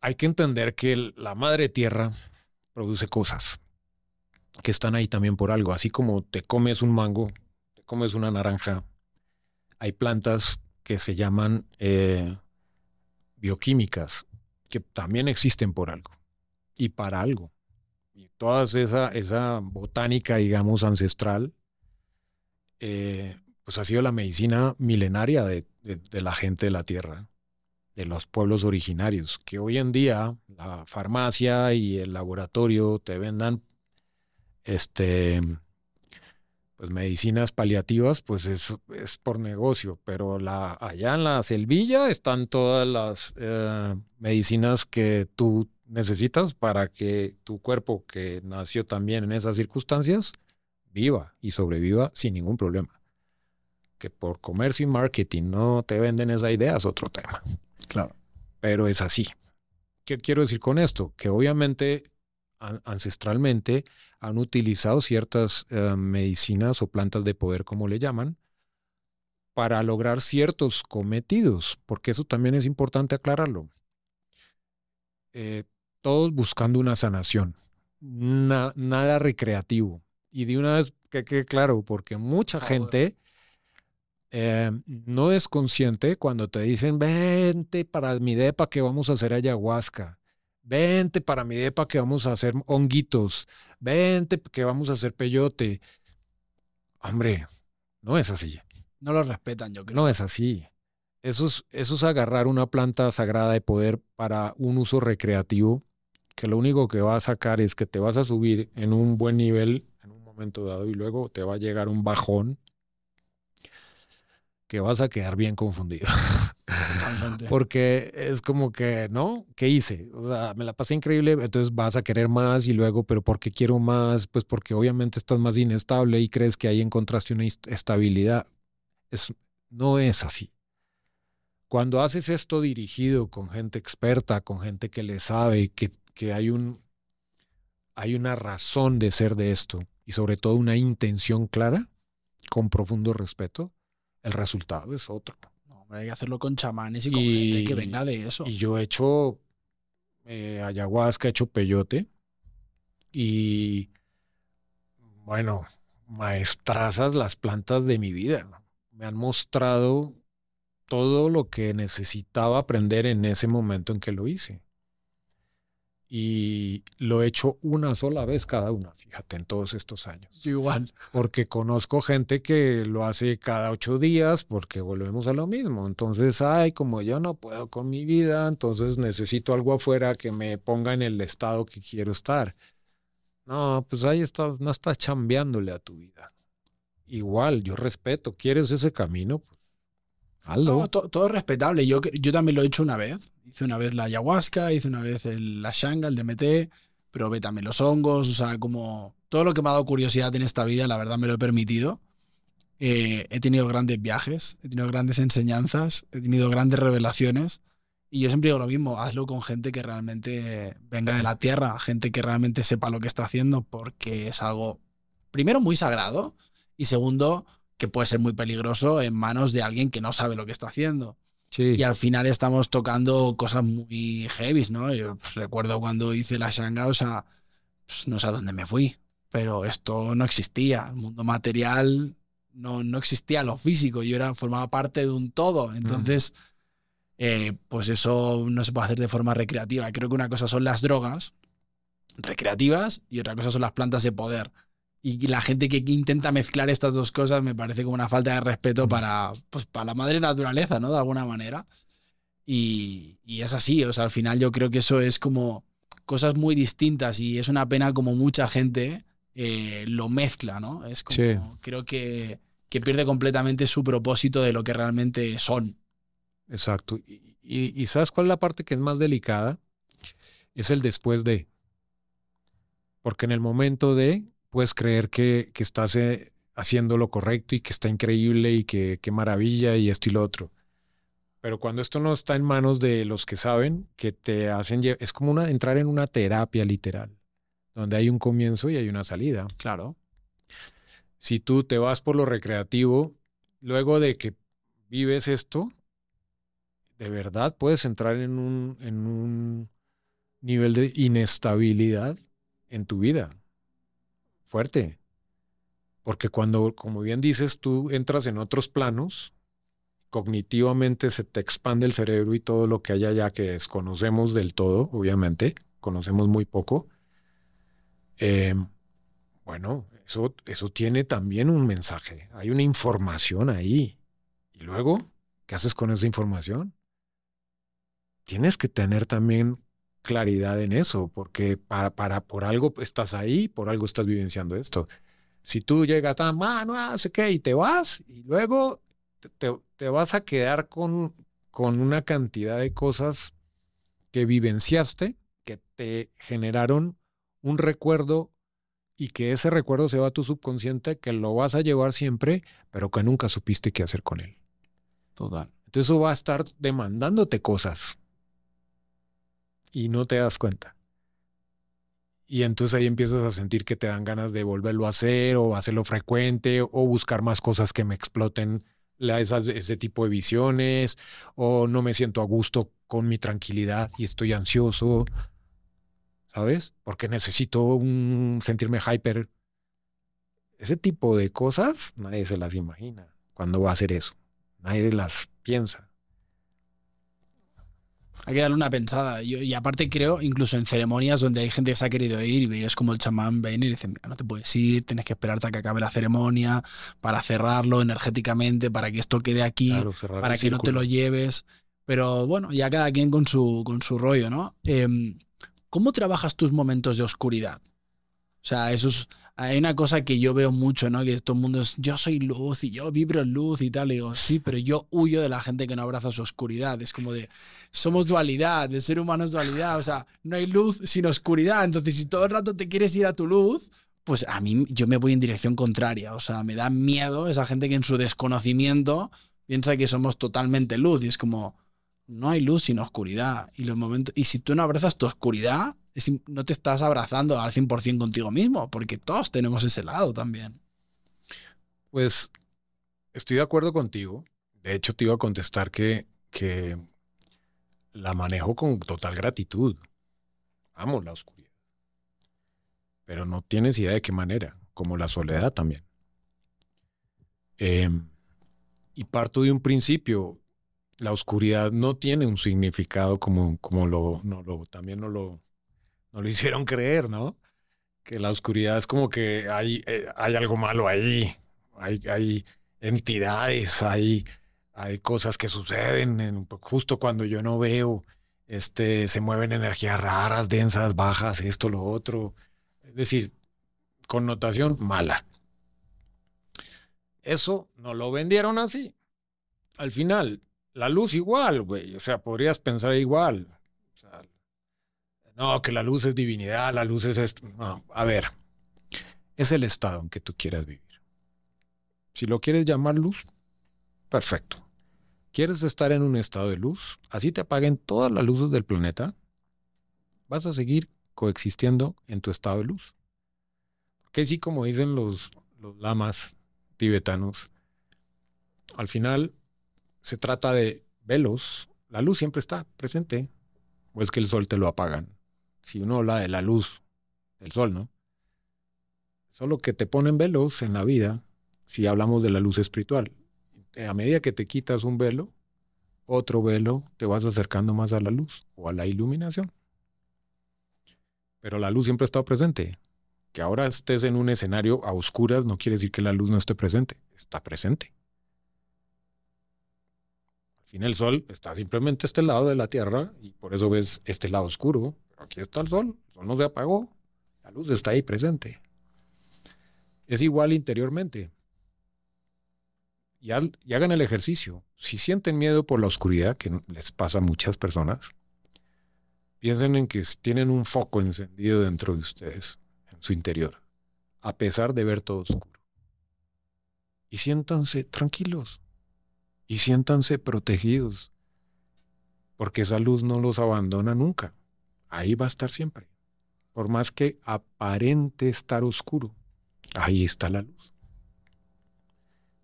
hay que entender que la madre tierra produce cosas que están ahí también por algo. Así como te comes un mango, te comes una naranja, hay plantas que se llaman bioquímicas, que también existen por algo y para algo. Y toda esa botánica, digamos, ancestral, pues ha sido la medicina milenaria de la gente de la tierra, de los pueblos originarios, que hoy en día la farmacia y el laboratorio te vendan pues medicinas paliativas, pues es por negocio, pero allá en la selvilla están todas las medicinas que tú necesitas para que tu cuerpo, que nació también en esas circunstancias, viva y sobreviva sin ningún problema. Que por comercio y marketing no te venden esa idea es otro tema. Claro. Pero es así. ¿Qué quiero decir con esto? Que obviamente ancestralmente han utilizado ciertas medicinas o plantas de poder, como le llaman, para lograr ciertos cometidos, porque eso también es importante aclararlo. Todos buscando una sanación, nada recreativo. Y de una vez que quede claro, porque mucha gente... no es consciente cuando te dicen vente para mi depa que vamos a hacer ayahuasca, vente para mi depa que vamos a hacer honguitos, vente que vamos a hacer peyote. Hombre, no es así. No lo respetan, yo creo. No es así. Eso es agarrar una planta sagrada de poder para un uso recreativo, que lo único que va a sacar es que te vas a subir en un buen nivel en un momento dado y luego te va a llegar un bajón que vas a quedar bien confundido. Porque es como que, ¿no? ¿Qué hice? O sea, me la pasé increíble, entonces vas a querer más y luego, ¿pero por qué quiero más? Pues porque obviamente estás más inestable y crees que ahí encontraste una estabilidad. No es así. Cuando haces esto dirigido con gente experta, con gente que le sabe, que hay una razón de ser de esto y sobre todo una intención clara, con profundo respeto, el resultado es otro. No, hombre, hay que hacerlo con chamanes y con gente que venga de eso. Y yo he hecho ayahuasca, he hecho peyote y, bueno, maestrazas las plantas de mi vida. Me han mostrado todo lo que necesitaba aprender en ese momento en que lo hice. Y lo he hecho una sola vez cada una, fíjate, en todos estos años. Igual. Porque conozco gente que lo hace cada 8 días porque volvemos a lo mismo. Entonces, ay, como yo no puedo con mi vida, entonces necesito algo afuera que me ponga en el estado que quiero estar. No, pues ahí estás, no estás chambeándole a tu vida. Igual, yo respeto. ¿Quieres ese camino? Pues No, todo es respetable. Yo también lo he hecho una vez. Hice una vez la ayahuasca, hice una vez la XANGA, el DMT, probé también los hongos, o sea, como todo lo que me ha dado curiosidad en esta vida, la verdad me lo he permitido. He tenido grandes viajes, he tenido grandes enseñanzas, he tenido grandes revelaciones. Y yo siempre digo lo mismo, hazlo con gente que realmente venga de la tierra, gente que realmente sepa lo que está haciendo, porque es algo, primero, muy sagrado y segundo, que puede ser muy peligroso en manos de alguien que no sabe lo que está haciendo. Sí. Y al final estamos tocando cosas muy heavy, ¿no? Yo recuerdo cuando hice la XANGA, o sea, pues no sé a dónde me fui, pero esto no existía. El mundo material no existía, lo físico. Yo formaba parte de un todo. Entonces, pues eso no se puede hacer de forma recreativa. Creo que una cosa son las drogas recreativas y otra cosa son las plantas de poder. Y la gente que intenta mezclar estas dos cosas me parece como una falta de respeto para la madre naturaleza, ¿no? De alguna manera. Y es así, o sea, al final yo creo que eso es como cosas muy distintas y es una pena como mucha gente lo mezcla, ¿no? Es como, sí. Creo que pierde completamente su propósito de lo que realmente son. Exacto. Y ¿sabes cuál es la parte que es más delicada? Es el después de. Porque en el momento de... puedes creer que estás haciendo lo correcto y que está increíble y que qué maravilla y esto y lo otro. Pero cuando esto no está en manos de los que saben, que te hacen... Es como entrar en una terapia literal, donde hay un comienzo y hay una salida. Claro. Si tú te vas por lo recreativo, luego de que vives esto, de verdad puedes entrar en un nivel de inestabilidad en tu vida. Fuerte, porque cuando, como bien dices, tú entras en otros planos, cognitivamente se te expande el cerebro y todo lo que hay allá que desconocemos del todo, obviamente, conocemos muy poco. Bueno, eso tiene también un mensaje, hay una información ahí. Y luego, ¿qué haces con esa información? Tienes que tener también claridad en eso, porque por algo estás ahí, por algo estás vivenciando esto. Si tú llegas a no sé qué, y te vas, y luego te vas a quedar con una cantidad de cosas que vivenciaste, que te generaron un recuerdo y que ese recuerdo se va a tu subconsciente, que lo vas a llevar siempre, pero que nunca supiste qué hacer con él. Total. Entonces eso va a estar demandándote cosas. Y no te das cuenta. Y entonces ahí empiezas a sentir que te dan ganas de volverlo a hacer o hacerlo frecuente o buscar más cosas que me exploten ese tipo de visiones o no me siento a gusto con mi tranquilidad y estoy ansioso, ¿sabes? Porque necesito sentirme hyper. Ese tipo de cosas nadie se las imagina cuando va a hacer eso. Nadie las piensa. Hay que darle una pensada. Y aparte creo, incluso en ceremonias donde hay gente que se ha querido ir y veías como el chamán viene y dice, mira, no te puedes ir, tienes que esperarte a que acabe la ceremonia para cerrarlo energéticamente, para que esto quede aquí, claro, para que no te lo lleves. Pero bueno, ya cada quien con su rollo, ¿no? ¿Cómo trabajas tus momentos de oscuridad? O sea, hay una cosa que yo veo mucho, ¿no? Que todo el mundo es, yo soy luz y yo vibro en luz y tal. Y digo, sí, pero yo huyo de la gente que no abraza su oscuridad. Es como de, somos dualidad, el ser humano es dualidad. O sea, no hay luz sin oscuridad. Entonces, si todo el rato te quieres ir a tu luz, pues a mí yo me voy en dirección contraria. O sea, me da miedo esa gente que en su desconocimiento piensa que somos totalmente luz. Y es como, no hay luz sin oscuridad. Y si tú no abrazas tu oscuridad, no te estás abrazando al 100% contigo mismo, porque todos tenemos ese lado también. Pues estoy de acuerdo contigo. De hecho, te iba a contestar que la manejo con total gratitud. Amo la oscuridad. Pero no tienes idea de qué manera, como la soledad también. Y parto de un principio. La oscuridad no tiene un significado como lo hicieron creer, ¿no? Que la oscuridad es como que hay algo malo ahí, hay entidades, hay cosas que suceden justo cuando yo no veo, se mueven energías raras, densas, bajas, esto, lo otro. Es decir, connotación mala. Eso no lo vendieron así. al final, la luz igual, güey. O sea, podrías pensar igual. O sea, no, que la luz es divinidad, la luz es esto. No, a ver, es el estado en que tú quieras vivir. Si lo quieres llamar luz, perfecto. ¿Quieres estar en un estado de luz? Así te apaguen todas las luces del planeta. Vas a seguir coexistiendo en tu estado de luz. Porque sí, como dicen los lamas tibetanos, al final se trata de velos. La luz siempre está presente. ¿O es que el sol te lo apagan? Si uno habla de la luz, del sol, ¿no? Solo que te ponen velos en la vida si hablamos de la luz espiritual. A medida que te quitas un velo, otro velo, te vas acercando más a la luz o a la iluminación. Pero la luz siempre ha estado presente. Que ahora estés en un escenario a oscuras no quiere decir que la luz no esté presente. Está presente. Al fin el sol está simplemente a este lado de la Tierra y por eso ves este lado oscuro. Pero aquí está el sol. El sol no se apagó. La luz está ahí presente. Es igual interiormente. Y hagan el ejercicio. Si sienten miedo por la oscuridad, que les pasa a muchas personas, piensen en que tienen un foco encendido dentro de ustedes, en su interior, a pesar de ver todo oscuro. Y siéntanse tranquilos. Y siéntanse protegidos. Porque esa luz no los abandona nunca. Ahí va a estar siempre. Por más que aparente estar oscuro, ahí está la luz.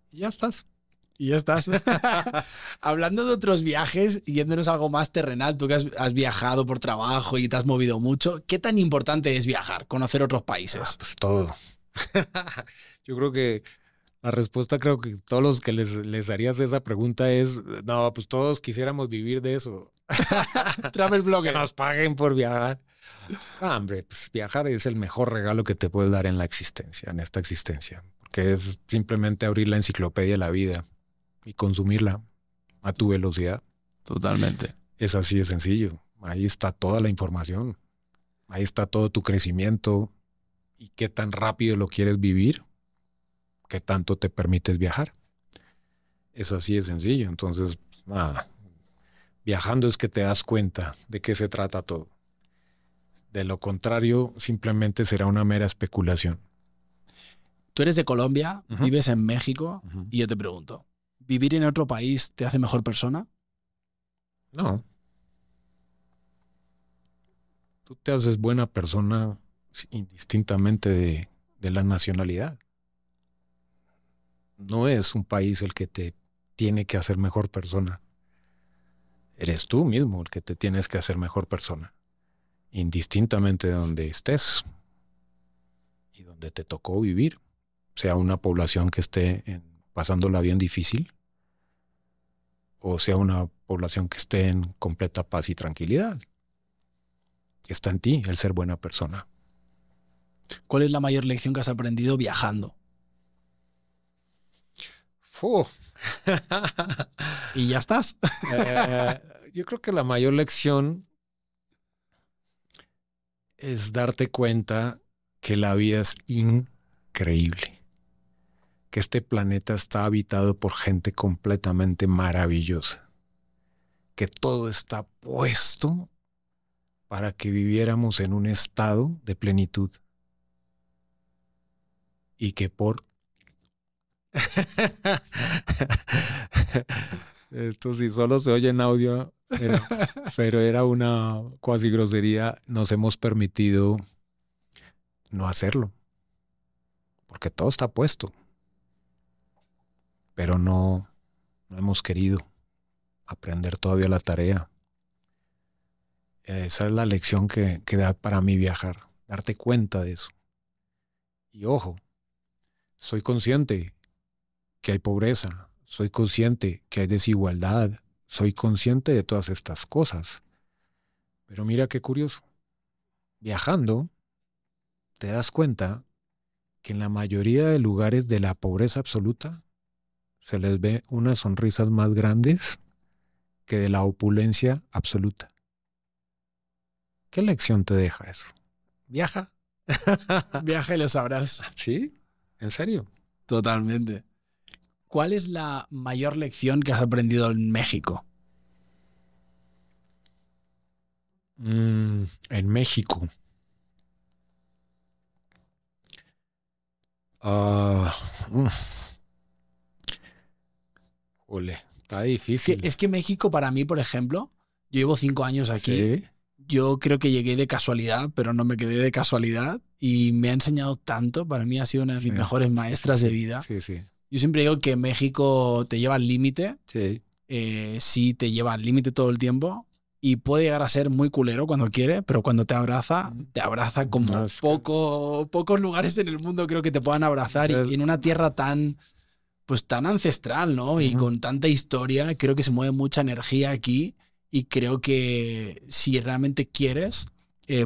Y ya estás. Y ya estás. Hablando de otros viajes, yéndonos a algo más terrenal, tú que has viajado por trabajo y te has movido mucho, ¿qué tan importante es viajar, conocer otros países? Pues todo. Yo creo que la respuesta, creo que todos los que les harías esa pregunta es, no, pues todos quisiéramos vivir de eso. Travel blogger. Que nos paguen por viajar. Ah, hombre, pues viajar es el mejor regalo que te puedes dar en la existencia, en esta existencia. Que es simplemente abrir la enciclopedia de la vida y consumirla a tu velocidad. Totalmente. Es así de sencillo. Ahí está toda la información. Ahí está todo tu crecimiento. Y qué tan rápido lo quieres vivir, qué tanto te permites viajar. Es así de sencillo. Entonces, nada, viajando es que te das cuenta de qué se trata todo. De lo contrario, simplemente será una mera especulación. Tú eres de Colombia, uh-huh, vives en México, uh-huh, y yo te pregunto, ¿vivir en otro país te hace mejor persona? No. Tú te haces buena persona indistintamente de la nacionalidad. No es un país el que te tiene que hacer mejor persona. Eres tú mismo el que te tienes que hacer mejor persona, indistintamente de donde estés y donde te tocó vivir. Sea una población que esté pasándola bien difícil o sea una población que esté en completa paz y tranquilidad. Está en ti el ser buena persona. ¿Cuál es la mayor lección que has aprendido viajando? Y ya estás. Yo creo que la mayor lección es darte cuenta que la vida es increíble. Que este planeta está habitado por gente completamente maravillosa. Que todo está puesto para que viviéramos en un estado de plenitud. Y que por... Esto si solo se oye en audio, pero era una cuasi grosería. Nos hemos permitido no hacerlo. Porque todo está puesto. Pero no hemos querido aprender todavía la tarea. Esa es la lección que da para mí viajar. Darte cuenta de eso. Y ojo, soy consciente que hay pobreza. Soy consciente que hay desigualdad. Soy consciente de todas estas cosas. Pero mira qué curioso. Viajando, te das cuenta que en la mayoría de lugares de la pobreza absoluta se les ve unas sonrisas más grandes que de la opulencia absoluta. ¿Qué lección te deja eso? Viaja. Viaja y lo sabrás. ¿Sí? ¿En serio? Totalmente. ¿Cuál es la mayor lección que has aprendido en México? En México. Ole, está difícil. Es que México para mí, por ejemplo, yo llevo 5 años aquí. ¿Sí? Yo creo que llegué de casualidad, pero no me quedé de casualidad y me ha enseñado tanto. Para mí ha sido una de mis mejores maestras de vida. Sí, sí. Yo siempre digo que México te lleva al límite. Sí. Sí, te lleva al límite todo el tiempo y puede llegar a ser muy culero cuando quiere, pero cuando te abraza como pocos lugares en el mundo creo que te puedan abrazar. O sea, y en una tierra tan, pues, tan ancestral, ¿no? Y con tanta historia, creo que se mueve mucha energía aquí. Y creo que si realmente quieres,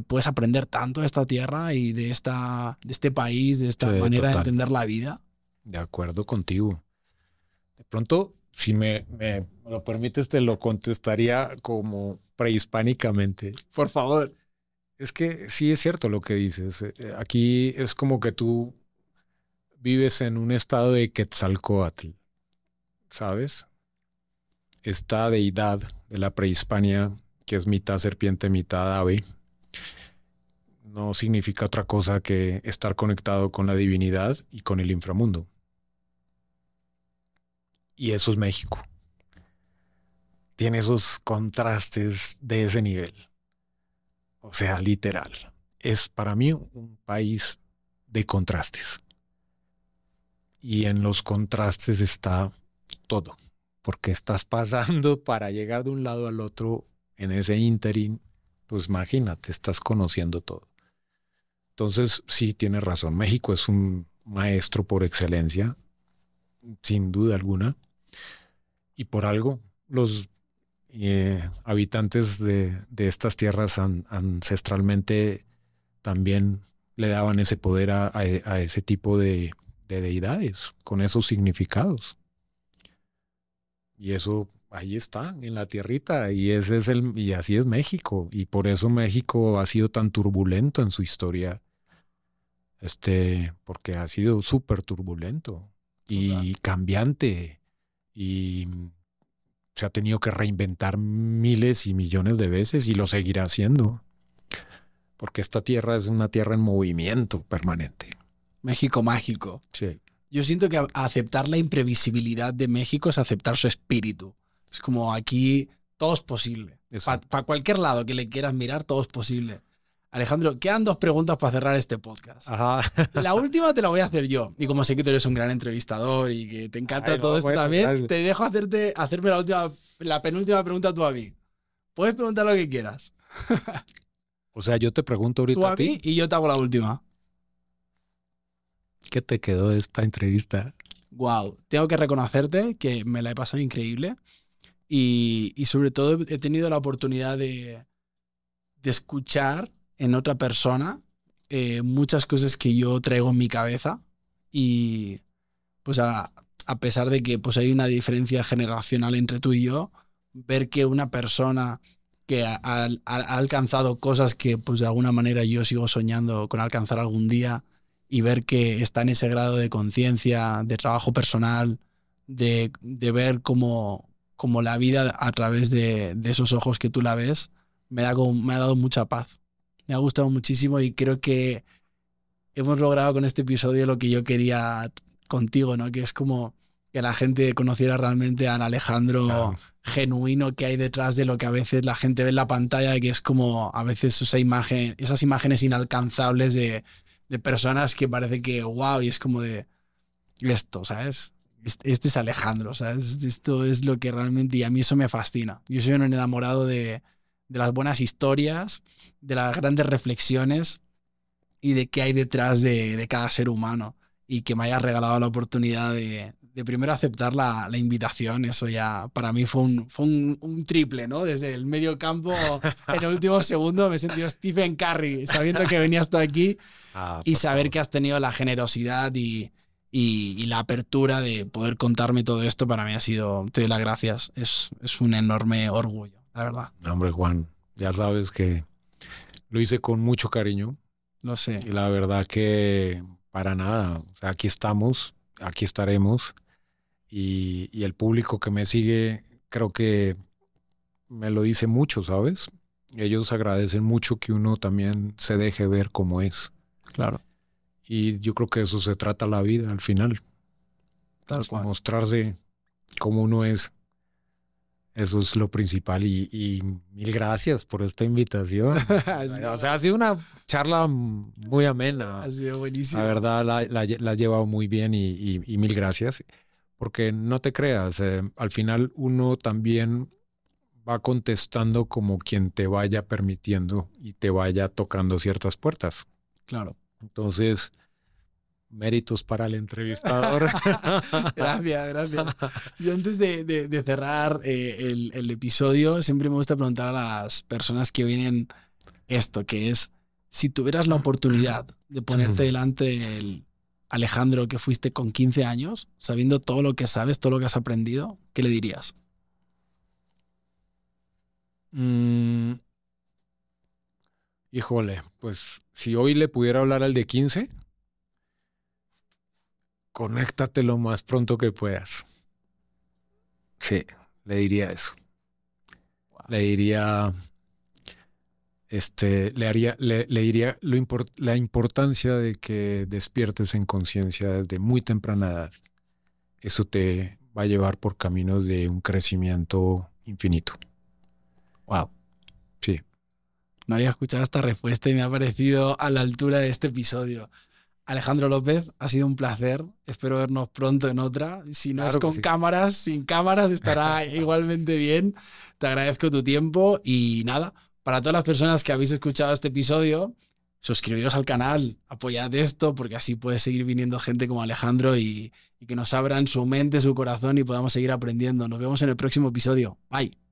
puedes aprender tanto de esta tierra y de este país, de esta manera de entender la vida. De acuerdo contigo. De pronto, si me lo permites, te lo contestaría como prehispánicamente. Por favor. Es que sí es cierto lo que dices. Aquí es como que tú vives en un estado de Quetzalcóatl, ¿sabes? Esta deidad de la prehispania, que es mitad serpiente, mitad ave, no significa otra cosa que estar conectado con la divinidad y con el inframundo. Y eso es México. Tiene esos contrastes de ese nivel. O sea, literal. Es para mí un país de contrastes. Y en los contrastes está todo. Porque estás pasando para llegar de un lado al otro en ese ínterin, pues imagínate, estás conociendo todo. Entonces, sí, tienes razón. México es un maestro por excelencia, sin duda alguna. Y por algo, los habitantes de estas tierras ancestralmente también le daban ese poder a ese tipo de deidades, con esos significados. Y eso ahí está, en la tierrita, y ese es y así es México. Y por eso México ha sido tan turbulento en su historia, porque ha sido súper turbulento y cambiante, y se ha tenido que reinventar miles y millones de veces, y lo seguirá haciendo, porque esta tierra es una tierra en movimiento permanente. México mágico. Sí. Yo siento que aceptar la imprevisibilidad de México es aceptar su espíritu. Es como aquí todo es posible. Para cualquier lado que le quieras mirar, todo es posible. Alejandro, quedan 2 preguntas para cerrar este podcast. Ajá. La última te la voy a hacer yo. Y como sé que tú eres un gran entrevistador y que te encanta también, gracias. Te dejo hacerme la penúltima pregunta tú a mí. Puedes preguntar lo que quieras. O sea, yo te pregunto ahorita tú a ti. Y yo te hago la última. ¿Qué te quedó de esta entrevista? Wow, tengo que reconocerte que me la he pasado increíble y sobre todo he tenido la oportunidad de escuchar en otra persona muchas cosas que yo traigo en mi cabeza y pues a pesar de que pues hay una diferencia generacional entre tú y yo, ver que una persona que ha alcanzado cosas que pues de alguna manera yo sigo soñando con alcanzar algún día, y ver que está en ese grado de conciencia, de trabajo personal, de ver como la vida a través de esos ojos que tú la ves, me ha dado mucha paz. Me ha gustado muchísimo y creo que hemos logrado con este episodio lo que yo quería contigo, ¿no? Que es como que la gente conociera realmente al Alejandro genuino que hay detrás de lo que a veces la gente ve en la pantalla, que es como a veces esas imágenes inalcanzables de personas que parece que wow, y es como de esto, ¿sabes? Este es Alejandro, ¿sabes? Esto es lo que realmente, y a mí eso me fascina. Yo soy un enamorado de las buenas historias, de las grandes reflexiones y de qué hay detrás de cada ser humano, y que me hayas regalado la oportunidad de primero aceptar la invitación. Eso ya para mí fue un triple, ¿no? Desde el medio campo, en el último segundo me he sentido Stephen Curry, sabiendo que venías tú aquí y saber que has tenido la generosidad y la apertura de poder contarme todo esto. Para mí te doy las gracias. Es un enorme orgullo, la verdad. Hombre, Juan, ya sabes que lo hice con mucho cariño. Lo sé. Y la verdad que para nada. O sea, aquí estamos, aquí estaremos. y el público que me sigue creo que me lo dice mucho, ¿sabes? Ellos agradecen mucho que uno también se deje ver como es. Claro. Y yo creo que eso se trata la vida al final. Tal cual. Mostrarse como uno es. Eso es lo principal y mil gracias por esta invitación. O sea, ha sido una charla muy amena. Ha sido buenísima. La verdad, la he llevado muy bien y mil gracias. Porque no te creas, al final uno también va contestando como quien te vaya permitiendo y te vaya tocando ciertas puertas. Claro. Entonces, méritos para el entrevistador. Gracias, gracias. Yo antes de cerrar el episodio, siempre me gusta preguntar a las personas que vienen esto, que es, si tuvieras la oportunidad de ponerte delante el Alejandro que fuiste con 15 años, sabiendo todo lo que sabes, todo lo que has aprendido, ¿qué le dirías? Híjole, pues si hoy le pudiera hablar al de 15... conéctate lo más pronto que puedas. Sí, le diría eso. Wow. Le diría, la importancia de que despiertes en conciencia desde muy temprana edad. Eso te va a llevar por caminos de un crecimiento infinito. Wow. Sí. No había escuchado esta respuesta y me ha parecido a la altura de este episodio. Alejandro López, ha sido un placer. Espero vernos pronto en otra. Si no es con cámaras, sin cámaras, estará igualmente bien. Te agradezco tu tiempo y nada, para todas las personas que habéis escuchado este episodio, suscribiros al canal, apoyad esto, porque así puede seguir viniendo gente como Alejandro y que nos abran su mente, su corazón y podamos seguir aprendiendo. Nos vemos en el próximo episodio. Bye.